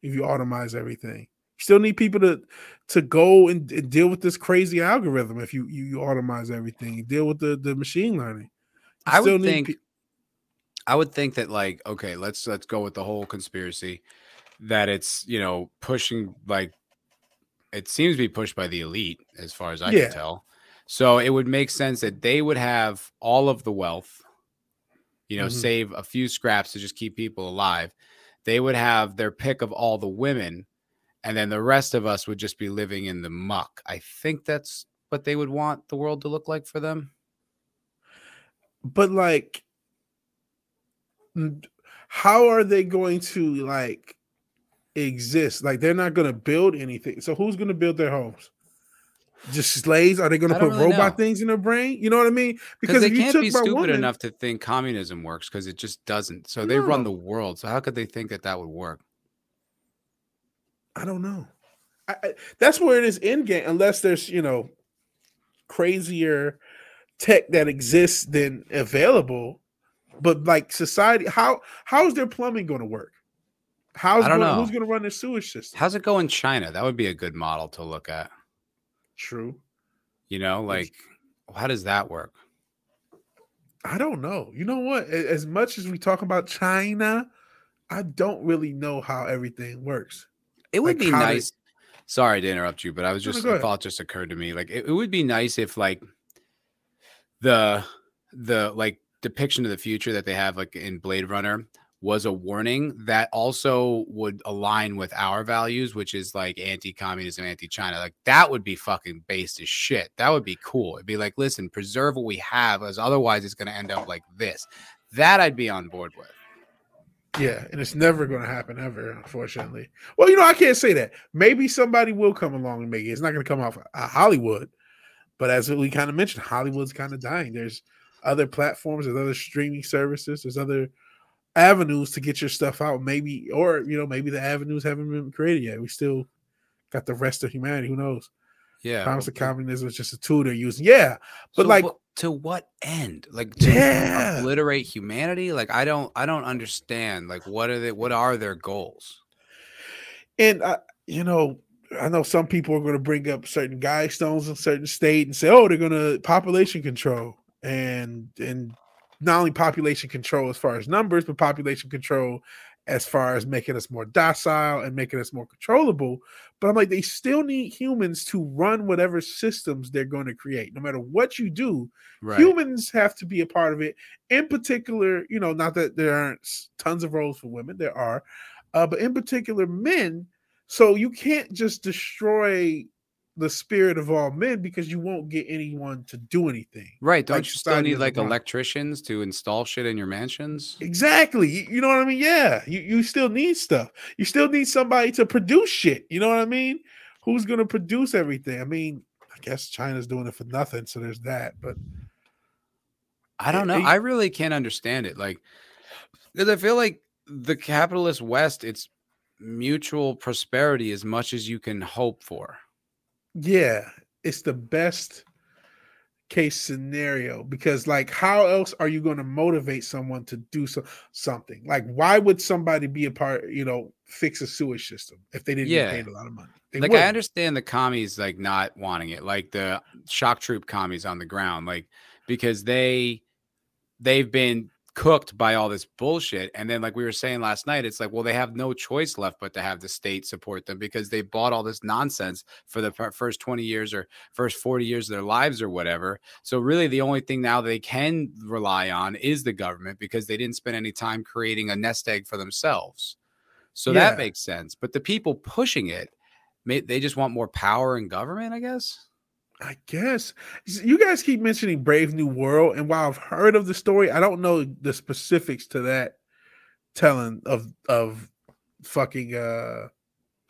If you automize everything, you still need people to go and deal with this crazy algorithm. If you automize everything, you deal with the machine learning. I would think that, like, okay, let's go with the whole conspiracy that it's, pushing, like, it seems to be pushed by the elite as far as I can tell. So it would make sense that they would have all of the wealth, save a few scraps to just keep people alive. They would have their pick of all the women, and then the rest of us would just be living in the muck. I think that's what they would want the world to look like for them. But, like, how are they going to, like, exist? Like, they're not going to build anything. So who's going to build their homes? Just slaves? Are they going to put robot things in their brain? You know what I mean? Because they can't be stupid enough to think communism works, because it just doesn't. So they run the world. So how could they think that would work? I don't know. That's where it is endgame, unless there's, crazier tech that exists than available. But, like, society, how is their plumbing going to work? Who's going to run their sewage system? How's it going in China? That would be a good model to look at. True. Like, how does that work? I don't know. You know what? As much as we talk about China, I don't really know how everything works. It would be nice. Sorry to interrupt you, but I was just, the thought just occurred to me. Like, it would be nice if, like, the like depiction of the future that they have, like in Blade Runner, was a warning that also would align with our values, which is like anti-communism, anti-China. Like, that would be fucking based as shit. That would be cool. It'd be like, listen, preserve what we have, as otherwise it's going to end up like this. That I'd be on board with. Yeah, and it's never going to happen ever, unfortunately. Well, I can't say that. Maybe somebody will come along and make it. It's not going to come off of Hollywood, but as we kind of mentioned, Hollywood's kind of dying. There's other platforms, there's other streaming services, there's other avenues to get your stuff out, maybe, or maybe the avenues haven't been created yet. We still got the rest of humanity. Who knows? Yeah, promise of communism is just a tool they're using. Yeah, but so, like, to what end? Like, to obliterate humanity? Like, I don't understand. Like, what are their goals? And I know some people are going to bring up certain guidestones in certain state and say, oh, they're going to population control and. Not only population control as far as numbers, but population control as far as making us more docile and making us more controllable. But I'm like, they still need humans to run whatever systems they're going to create. No matter what you do, right. Humans have to be a part of it. In particular, not that there aren't tons of roles for women, there are, but in particular, men. So you can't just destroy the spirit of all men, because you won't get anyone to do anything. Right. Don't you still need like electricians to install shit in your mansions? Exactly. You know what I mean? Yeah. You still need stuff. You still need somebody to produce shit. You know what I mean? Who's going to produce everything? I mean, I guess China's doing it for nothing. So there's that, but I don't know. I really can't understand it. Like, because I feel like the capitalist West, it's mutual prosperity as much as you can hope for. Yeah, it's the best case scenario, because, like, how else are you going to motivate someone to do something? Like, why would somebody be a part, fix a sewage system if they didn't get paid a lot of money? I understand the commies, like, not wanting it, like the shock troop commies on the ground, like, because they've been cooked by all this bullshit. And then, like we were saying last night, it's like, well, they have no choice left but to have the state support them because they bought all this nonsense for the first 20 years or first 40 years of their lives or whatever. So really the only thing now they can rely on is the government because they didn't spend any time creating a nest egg for themselves. So that makes sense. But the people pushing it, they just want more power in government, I guess. I guess you guys keep mentioning Brave New World, and while I've heard of the story, I don't know the specifics to that telling of fucking a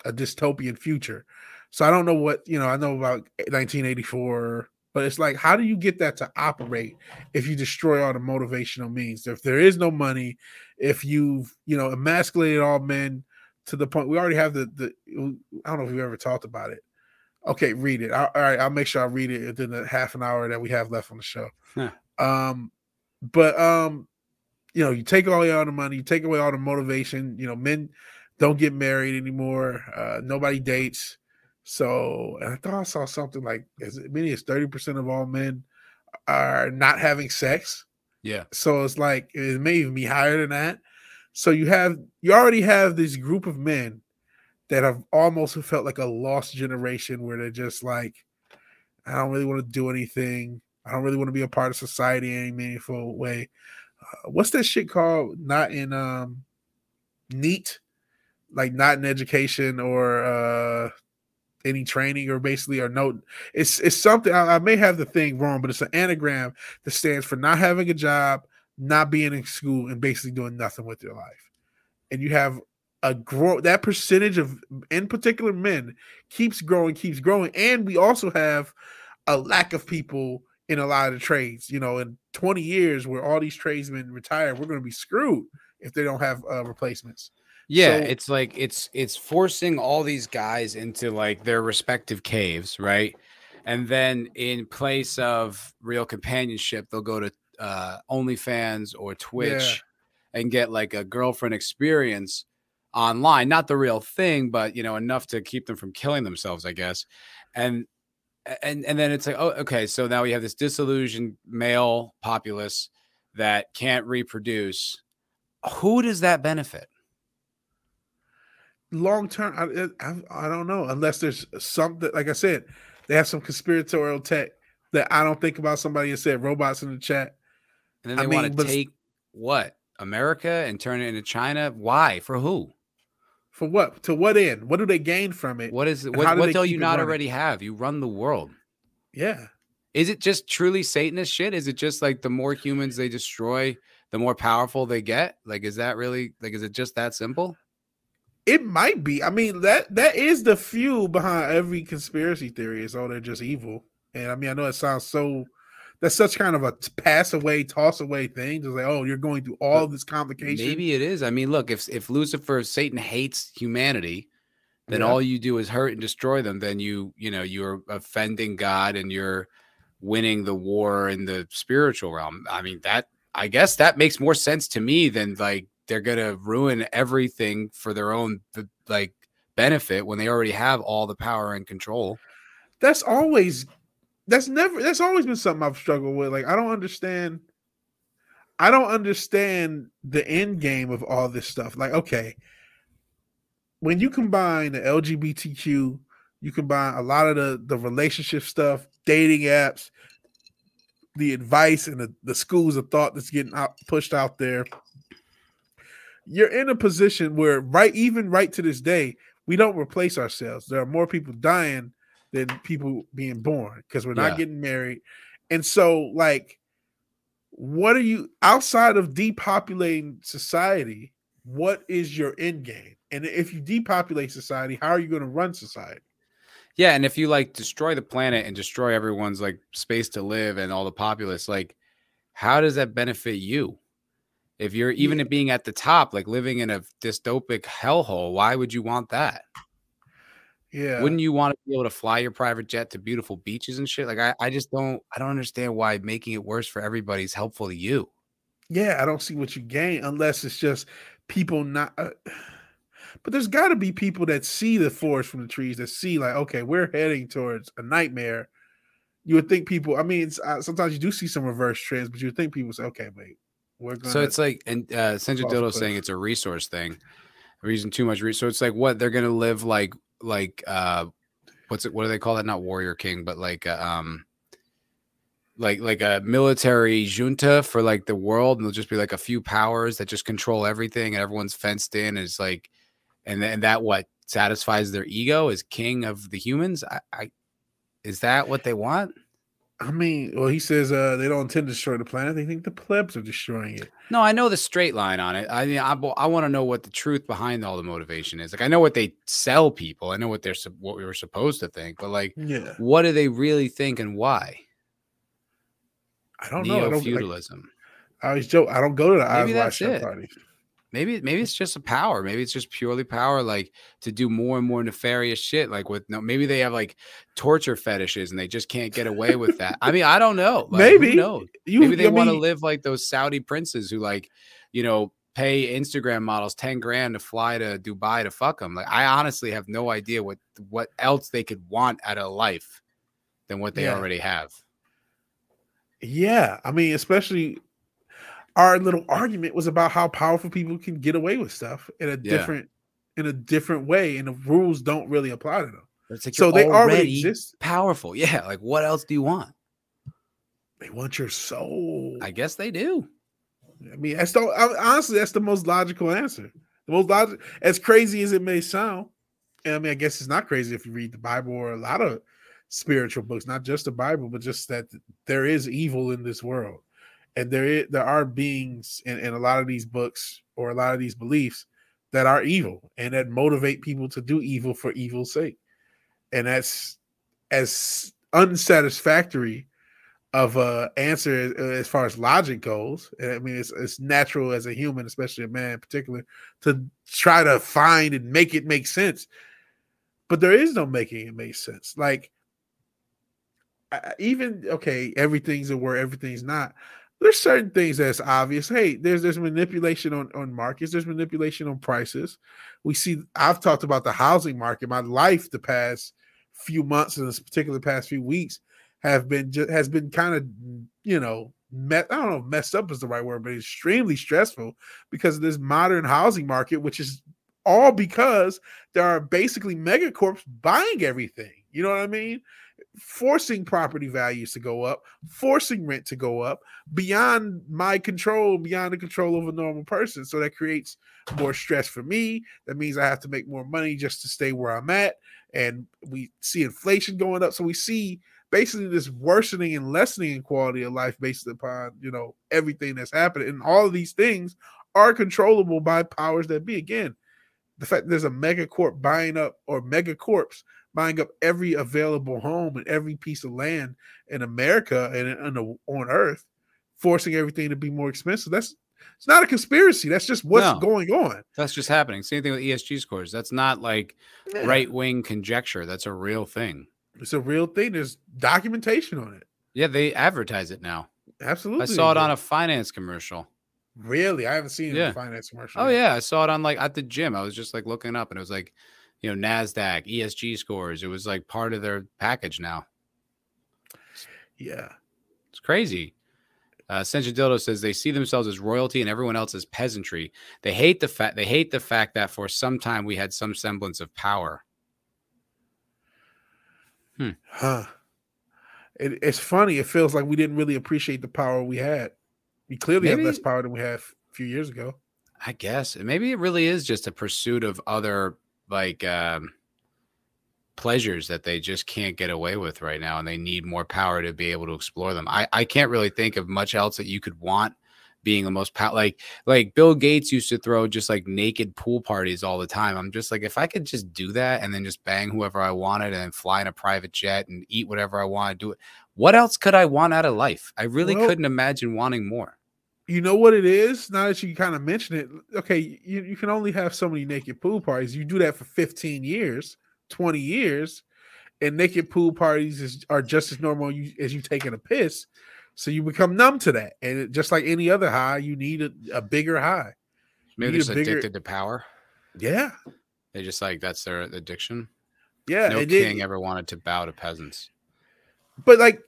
dystopian future. So I don't know what, you know, I know about 1984, but it's like, how do you get that to operate if you destroy all the motivational means? If there is no money, if you've, you know, emasculated all men to the point, we already have the I don't know if we've ever talked about it. Okay, read it. All right, I'll make sure I read it within the half an hour that we have left on the show. Huh. You know, you take away all the money, you take away all the motivation. You know, men don't get married anymore. Nobody dates. So, and I thought I saw something like as many as 30% of all men are not having sex. Yeah. So it's like it may even be higher than that. So you already have this group of men that have almost felt like a lost generation where they're just like, I don't really want to do anything. I don't really want to be a part of society in any meaningful way. What's that shit called? Not in NEAT, like not in education or any training or basically or no. It's something, I may have the thing wrong, but it's an anagram that stands for not having a job, not being in school, and basically doing nothing with your life. And you have that percentage of, in particular, men keeps growing, and we also have a lack of people in a lot of the trades. You know, in 20 years, where all these tradesmen retire, we're going to be screwed if they don't have replacements. Yeah, so, it's like it's forcing all these guys into like their respective caves, right? And then in place of real companionship, they'll go to OnlyFans or Twitch and get like a girlfriend experience online, not the real thing, but you know, enough to keep them from killing themselves, I guess. And then it's like, oh, okay, so now we have this disillusioned male populace that can't reproduce. Who does that benefit? Long term, I don't know, unless there's something, like I said, they have some conspiratorial tech that I don't think about. Somebody has said robots in the chat, and then they want to take what America and turn it into China. Why? For who? For what? To what end? What do they gain from it? What do you not already have? You run the world. Yeah. Is it just truly Satanist shit? Is it just like the more humans they destroy, the more powerful they get? Like, is that really, like, is it just that simple? It might be. I mean, that is the fuel behind every conspiracy theory is, oh, they're just evil. And I mean, I know it sounds so, that's such kind of a pass away, toss away thing. Just like, oh, you're going through all this complication. Maybe it is. I mean, look, if Lucifer, Satan hates humanity, then all you do is hurt and destroy them. Then you're offending God and you're winning the war in the spiritual realm. I mean, I guess that makes more sense to me than like they're going to ruin everything for their own like benefit when they already have all the power and control. That's always been something I've struggled with. Like, I don't understand the end game of all this stuff. Like, okay, when you combine the LGBTQ, you combine a lot of the relationship stuff, dating apps, the advice and the schools of thought that's getting pushed out there, you're in a position where even to this day, we don't replace ourselves. There are more people dying than people being born because we're not getting married. And so, like, what are you, outside of depopulating society, what is your end game? And if you depopulate society, how are you going to run society? Yeah, and if you, like, destroy the planet and destroy everyone's, like, space to live and all the populace, like, how does that benefit you? If you're even being at the top, like, living in a dystopic hellhole, why would you want that? Yeah. Wouldn't you want to be able to fly your private jet to beautiful beaches and shit? Like, I just don't understand why making it worse for everybody is helpful to you. Yeah. I don't see what you gain unless it's just people not, but there's gotta be people that see the forest from the trees, that see like, okay, we're heading towards a nightmare. You would think people, I mean, sometimes you do see some reverse trends, but you would think people say, okay, wait, We're gonna so it's like, and Senja Dildo saying it's a resource thing. We're using too much resource. So it's like what they're gonna live like what's it? What do they call that? Not Warrior King, but like a military junta for like the world, and there'll just be like a few powers that just control everything, and everyone's fenced in. And it's like, and then that what satisfies their ego is king of the humans. I is that what they want? I mean, well, he says they don't intend to destroy the planet. They think the plebs are destroying it. No, I know the straight line on it. I mean, I want to know what the truth behind all the motivation is. Like, I know what they sell people. I know what they're what we were supposed to think. But like, yeah, what do they really think and why? I don't know. Neo-feudalism. I always joke. I don't go to the Oscars party. Maybe it's just a power. Maybe it's just purely power, like to do more and more nefarious shit. Like with no, maybe they have like torture fetishes and they just can't get away with that. I mean, I don't know. Like, maybe no. Maybe they want to live like those Saudi princes who, like, you know, pay Instagram models $10,000 to fly to Dubai to fuck them. Like, I honestly have no idea what else they could want out of life than what they already have. Yeah, I mean, especially. Our little argument was about how powerful people can get away with stuff in a different way, and the rules don't really apply to them. Like so they already exist. Powerful, yeah. Like, what else do you want? They want your soul. I guess they do. I mean, honestly, that's the most logical answer. The most logical, as crazy as it may sound. And I mean, I guess it's not crazy if you read the Bible or a lot of spiritual books, not just the Bible, but just that there is evil in this world. And there are beings in a lot of these books or a lot of these beliefs that are evil and that motivate people to do evil for evil's sake. And that's as unsatisfactory of an answer as far as logic goes. And I mean, it's natural as a human, especially a man in particular, to try to find and make it make sense. But there is no making it make sense. Like, even, okay, everything's a word, everything's not. There's certain things that's obvious. Hey, there's manipulation on markets. There's manipulation on prices. We see, I've talked about the housing market. My life the past few months and this particular past few weeks has been kind of, you know, messed up is the right word, but extremely stressful because of this modern housing market, which is all because there are basically megacorps buying everything. You know what I mean? Forcing property values to go up, forcing rent to go up beyond my control, beyond the control of a normal person. So that creates more stress for me. That means I have to make more money just to stay where I'm at. And we see inflation going up. So we see basically this worsening and lessening in quality of life based upon, you know, everything that's happening. And all of these things are controllable by powers that be. Again, the fact that there's a megacorp buying up or megacorps buying up every available home and every piece of land in America and on Earth, forcing everything to be more expensive. It's not a conspiracy. That's just what's going on. That's just happening. Same thing with ESG scores. That's not like right-wing conjecture. That's a real thing. It's a real thing. There's documentation on it. Yeah, they advertise it now. Absolutely. I saw it on a finance commercial. Really? I haven't seen it on a finance commercial. Oh, yeah. I saw it on like at the gym. I was just like looking up and it was like, you know, NASDAQ, ESG scores. It was like part of their package now. Yeah. It's crazy. Senja Dildo says they see themselves as royalty and everyone else as peasantry. They hate the fact that for some time we had some semblance of power. Huh. It's funny. It feels like we didn't really appreciate the power we had. We clearly have less power than we had a few years ago. I guess. And maybe it really is just a pursuit of other like pleasures that they just can't get away with right now. And they need more power to be able to explore them. I can't really think of much else that you could want being the most power. Like Bill Gates used to throw just like naked pool parties all the time. I'm just like, if I could just do that and then just bang whoever I wanted and fly in a private jet and eat whatever I want to do it. What else could I want out of life? I really couldn't imagine wanting more. You know what it is? Now that you kind of mention it, okay, you can only have so many naked pool parties. You do that for 15 years, 20 years, and naked pool parties are just as normal as you taking a piss. So you become numb to that. And just like any other high, you need a bigger high. Maybe they're just addicted to power. Yeah. They just like, that's their addiction. Yeah. No king ever wanted to bow to peasants. But like,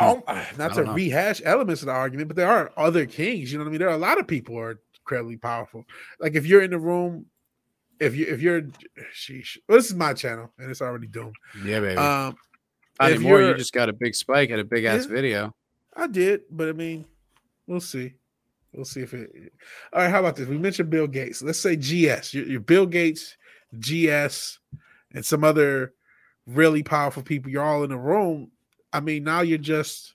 Not to rehash elements of the argument, but there are other kings. You know what I mean? There are a lot of people who are incredibly powerful. Like if you're in the room, if you're, sheesh. Well, this is my channel, and it's already doomed. Yeah, baby. Not anymore. You just got a big spike at a big ass video. I did, but I mean, we'll see. We'll see if it. All right, how about this? We mentioned Bill Gates. Let's say GS. You're Bill Gates, GS, and some other really powerful people. You're all in the room. I mean, now you're just.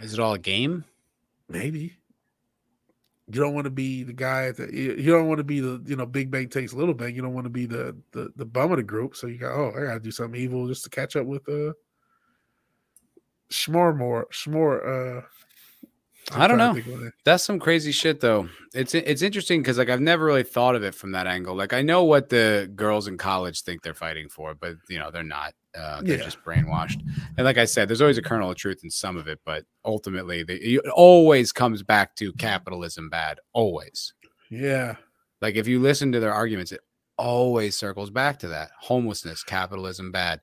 Is it all a game? Maybe. You don't want to be the guy that you don't want to be the big bang takes little bang. You don't want to be the bum of the group. So you go, I gotta do something evil just to catch up with Schmormor. I don't know. That's some crazy shit, though. It's interesting because I've never really thought of it from that angle. Like I know what the girls in college think they're fighting for, but they're not. They're just brainwashed. And like I said, there's always a kernel of truth in some of it, but ultimately, it always comes back to capitalism bad. Always. Yeah. Like if you listen to their arguments, it always circles back to that. Homelessness, capitalism bad.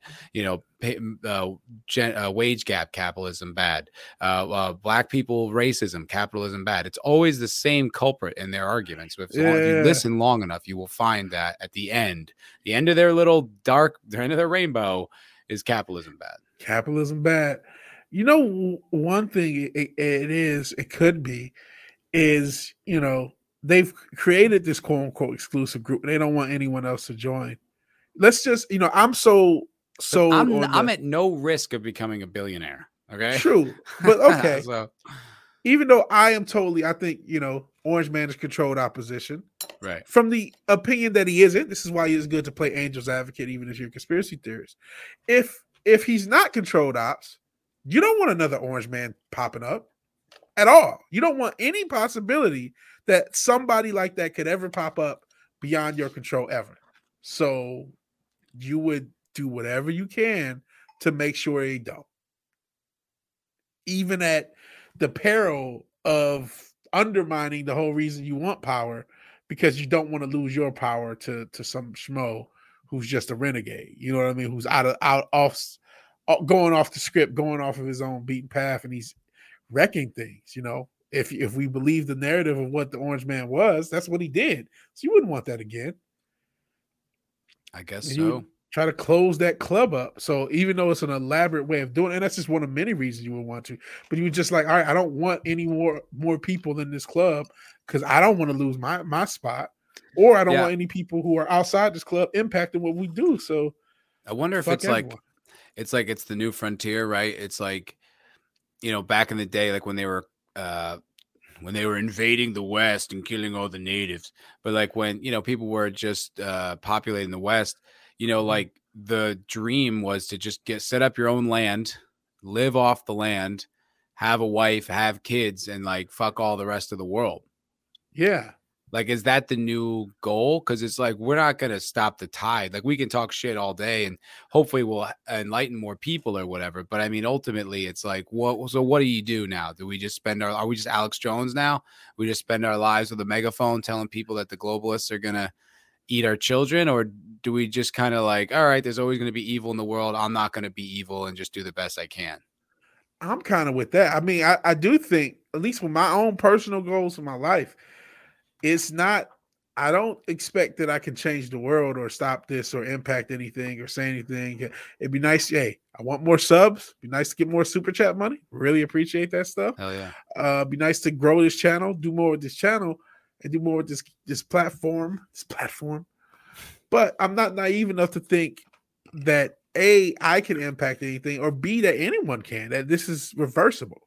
Wage gap, capitalism bad. Black people, racism, capitalism bad. It's always the same culprit in their arguments. If you listen long enough, you will find that at the end of their little dark, the end of their rainbow is capitalism bad. Capitalism bad. One thing it could be they've created this quote unquote exclusive group. They don't want anyone else to join. Let's just, I'm at no risk of becoming a billionaire. Okay. True. But okay. So, even though I think Orange Man is controlled opposition. Right. From the opinion that he isn't, this is why it's good to play angel's advocate, even if you're a conspiracy theorist. If he's not controlled ops, you don't want another Orange Man popping up at all. You don't want any possibility that somebody like that could ever pop up beyond your control ever. So you would do whatever you can to make sure they don't. Even at the peril of undermining the whole reason you want power, because you don't want to lose your power to some schmo who's just a renegade. You know what I mean? Who's going off the script, going off of his own beaten path, and he's wrecking things. If we believe the narrative of what the Orange Man was, that's what he did. So you wouldn't want that again. I guess so. Try to close that club up. So even though it's an elaborate way of doing it, and that's just one of many reasons you would want to, but you were just like, all right, I don't want any more people in this club because I don't want to lose my spot, or I don't want any people who are outside this club impacting what we do. So I wonder if it's everyone. Like it's the new frontier, right? It's like, back in the day, like when they were invading the West and killing all the natives, but like when people were just populating the West, like the dream was to just set up your own land, live off the land, have a wife, have kids, and like fuck all the rest of the world. Yeah. Like, is that the new goal? Because it's like, we're not going to stop the tide. Like, we can talk shit all day and hopefully we'll enlighten more people or whatever. But I mean, ultimately, it's like, what do you do now? Do we just are we just Alex Jones now? We just spend our lives with a megaphone telling people that the globalists are going to eat our children? Or do we just kind of like, all right, there's always going to be evil in the world. I'm not going to be evil and just do the best I can. I'm kind of with that. I mean, I do think, at least with my own personal goals in my life, it's not, I don't expect that I can change the world or stop this or impact anything or say anything. It'd be nice. Hey, I want more subs. It'd be nice to get more super chat money. Really appreciate that stuff. Hell yeah. It'd be nice to grow this channel, do more with this channel, and do more with this platform. But I'm not naive enough to think that A, I can impact anything, or B, that anyone can, that this is reversible.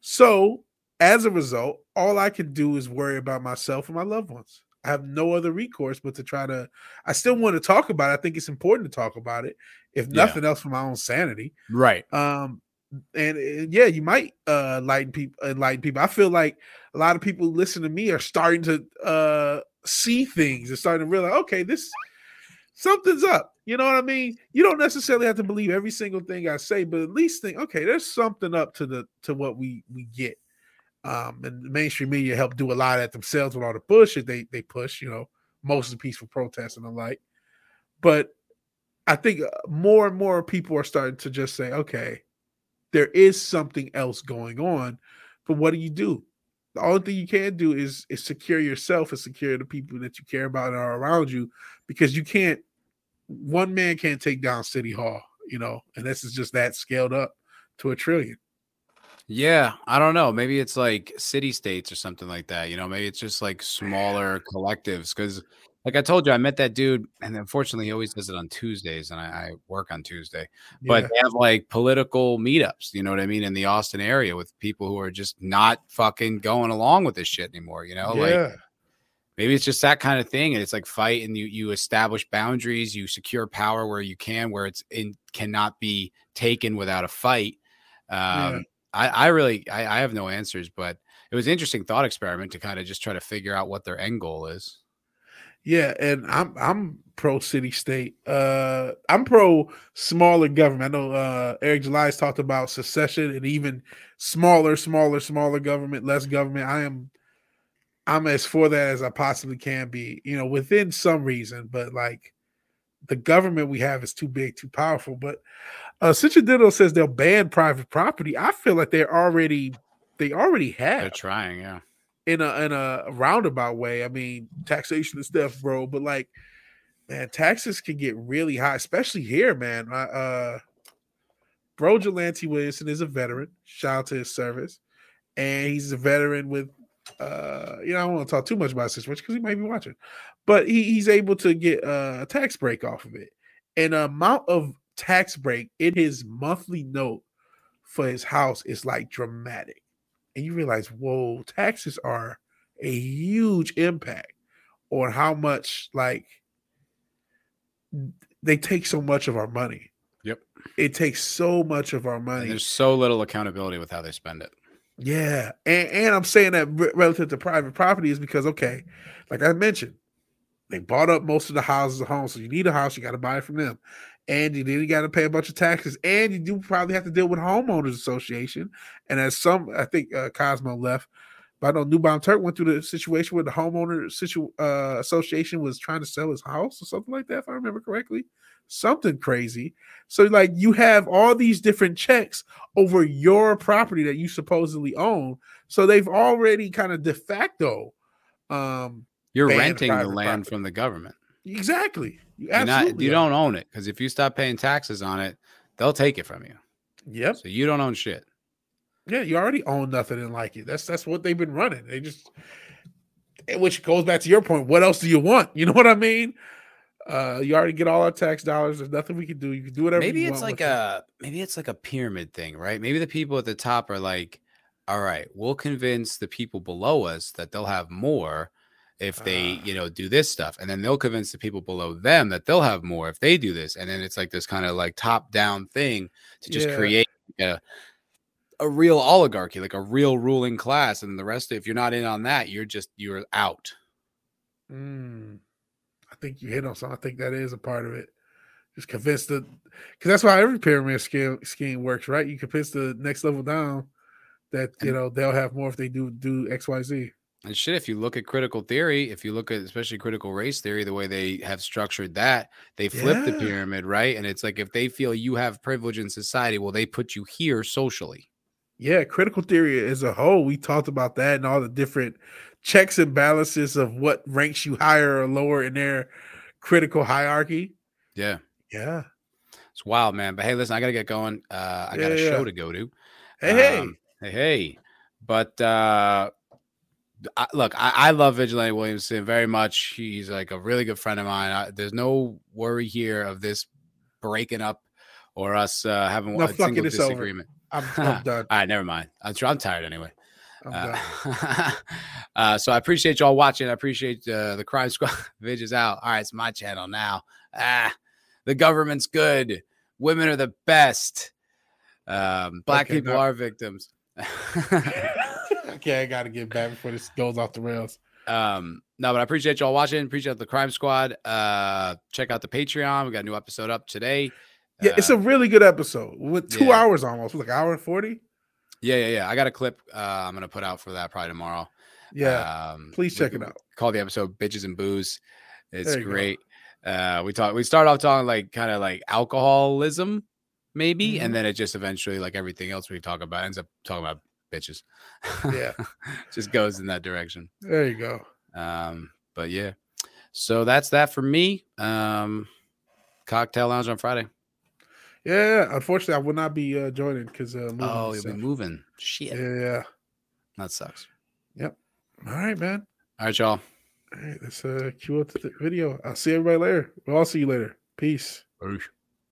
So as a result, all I can do is worry about myself and my loved ones. I have no other recourse but to try to. I still want to talk about it. I think it's important to talk about it, if nothing else, for my own sanity. Right. And you might enlighten people. I feel like a lot of people who listen to me are starting to see things and starting to realize, okay, this something's up. You know what I mean? You don't necessarily have to believe every single thing I say, but at least think, okay, there's something up to what we get. And the mainstream media help do a lot of that themselves with all the bullshit they push, mostly peaceful protests and the like. But I think more and more people are starting to just say, okay, there is something else going on. But what do you do? The only thing you can do is secure yourself and secure the people that you care about and are around you, because you can't, one man can't take down City Hall, you know, and this is just that scaled up to a trillion. Yeah, I don't know. Maybe it's like city states or something like that. You know, maybe it's just like smaller collectives. Because like I told you, I met that dude, and unfortunately he always does it on Tuesdays, and I work on Tuesday. But they have like political meetups, you know what I mean, in the Austin area with people who are just not fucking going along with this shit anymore, you know? Like maybe it's just that kind of thing, and it's like fight, and you establish boundaries, you secure power where you can, where it's in cannot be taken without a fight. I really have no answers, but it was an interesting thought experiment to kind of just try to figure out what their end goal is. Yeah, and I'm pro city state. I'm pro smaller government. I know Eric July's talked about secession and even smaller government, less government. I'm as for that as I possibly can be, you know, within some reason, but like the government we have is too big, too powerful. But Citra Ditto says they'll ban private property. I feel like they already have. They're trying, yeah. In a roundabout way. I mean, taxation is death, bro. But like, man, taxes can get really high, especially here, man. My bro Jelante Williamson is a veteran. Shout out to his service. And he's a veteran with you know, I don't want to talk too much about this because he might be watching, but he's able to get a tax break off of it. And the amount of tax break in his monthly note for his house is like dramatic. And you realize, whoa, taxes are a huge impact on how much, like, they take so much of our money. Yep. It takes so much of our money. And there's so little accountability with how they spend it. Yeah, and I'm saying that relative to private property is because, okay, like I mentioned, they bought up most of the houses and homes, so you need a house, you got to buy it from them, and you then you got to pay a bunch of taxes, and you do probably have to deal with homeowners association, and as some, I think Cosmo left, but I know Newbound Turk went through the situation where the homeowner association was trying to sell his house or something like that, if I remember correctly. Something crazy. So like you have all these different checks over your property that you supposedly own. So they've already kind of de facto you're renting the land property from the government. Exactly. You don't own it, because if you stop paying taxes on it, they'll take it from you. Yep. So you don't own shit. Yeah, you already own nothing and like it. That's what they've been running. They just, which goes back to your point, what else do you want? You know what I mean? You already get all our tax dollars. There's nothing we can do. You can do whatever you want. Maybe it's like a pyramid thing, right? Maybe the people at the top are like, all right, we'll convince the people below us that they'll have more if they, do this stuff. And then they'll convince the people below them that they'll have more if they do this. And then it's like this kind of like top down thing to just create a real oligarchy, like a real ruling class. And the rest of, if you're not in on that, you're out. I think you hit on something. I think that is a part of it. Just convince because that's why every pyramid scheme works, right? You convince the next level down that, they'll have more if they do X, Y, Z. And shit, if you look at critical theory, if you look at especially critical race theory, the way they have structured that, they flip the pyramid, right? And it's like, if they feel you have privilege in society, well, they put you here socially. Yeah, critical theory as a whole, we talked about that and all the different checks and balances of what ranks you higher or lower in their critical hierarchy. Yeah. It's wild, man. But hey, listen, I got to get going. I got a show to go to. Hey. But I love Vigilante Williamson very much. He's like a really good friend of mine. There's no worry here of this breaking up or us having a single disagreement. Over. I'm done. All right, never mind. I'm tired anyway. I'm done. So I appreciate y'all watching. I appreciate the Crime Squad. Vidge is out. All right, it's my channel now. The government's good. Women are the best. Black people are victims. I got to get back before this goes off the rails. No, but I appreciate y'all watching. Appreciate the Crime Squad. Check out the Patreon. We got a new episode up today. Yeah, it's a really good episode with 2 hours almost, like hour and 40. Yeah. I got a clip I'm going to put out for that probably tomorrow. Yeah, please check it out. Call the episode Bitches and Booze. It's great. We start off talking like kind of like alcoholism, maybe. Mm-hmm. And then it just eventually, like everything else we talk about, ends up talking about bitches. Yeah. Just goes in that direction. There you go. But yeah. So that's that for me. Cocktail Lounge on Friday. Yeah. Unfortunately, I will not be joining because you'll be moving. Shit. Yeah. That sucks. Yep. All right, man. All right, y'all. All right, let's cue up the video. I'll see everybody later. We'll all see you later. Peace.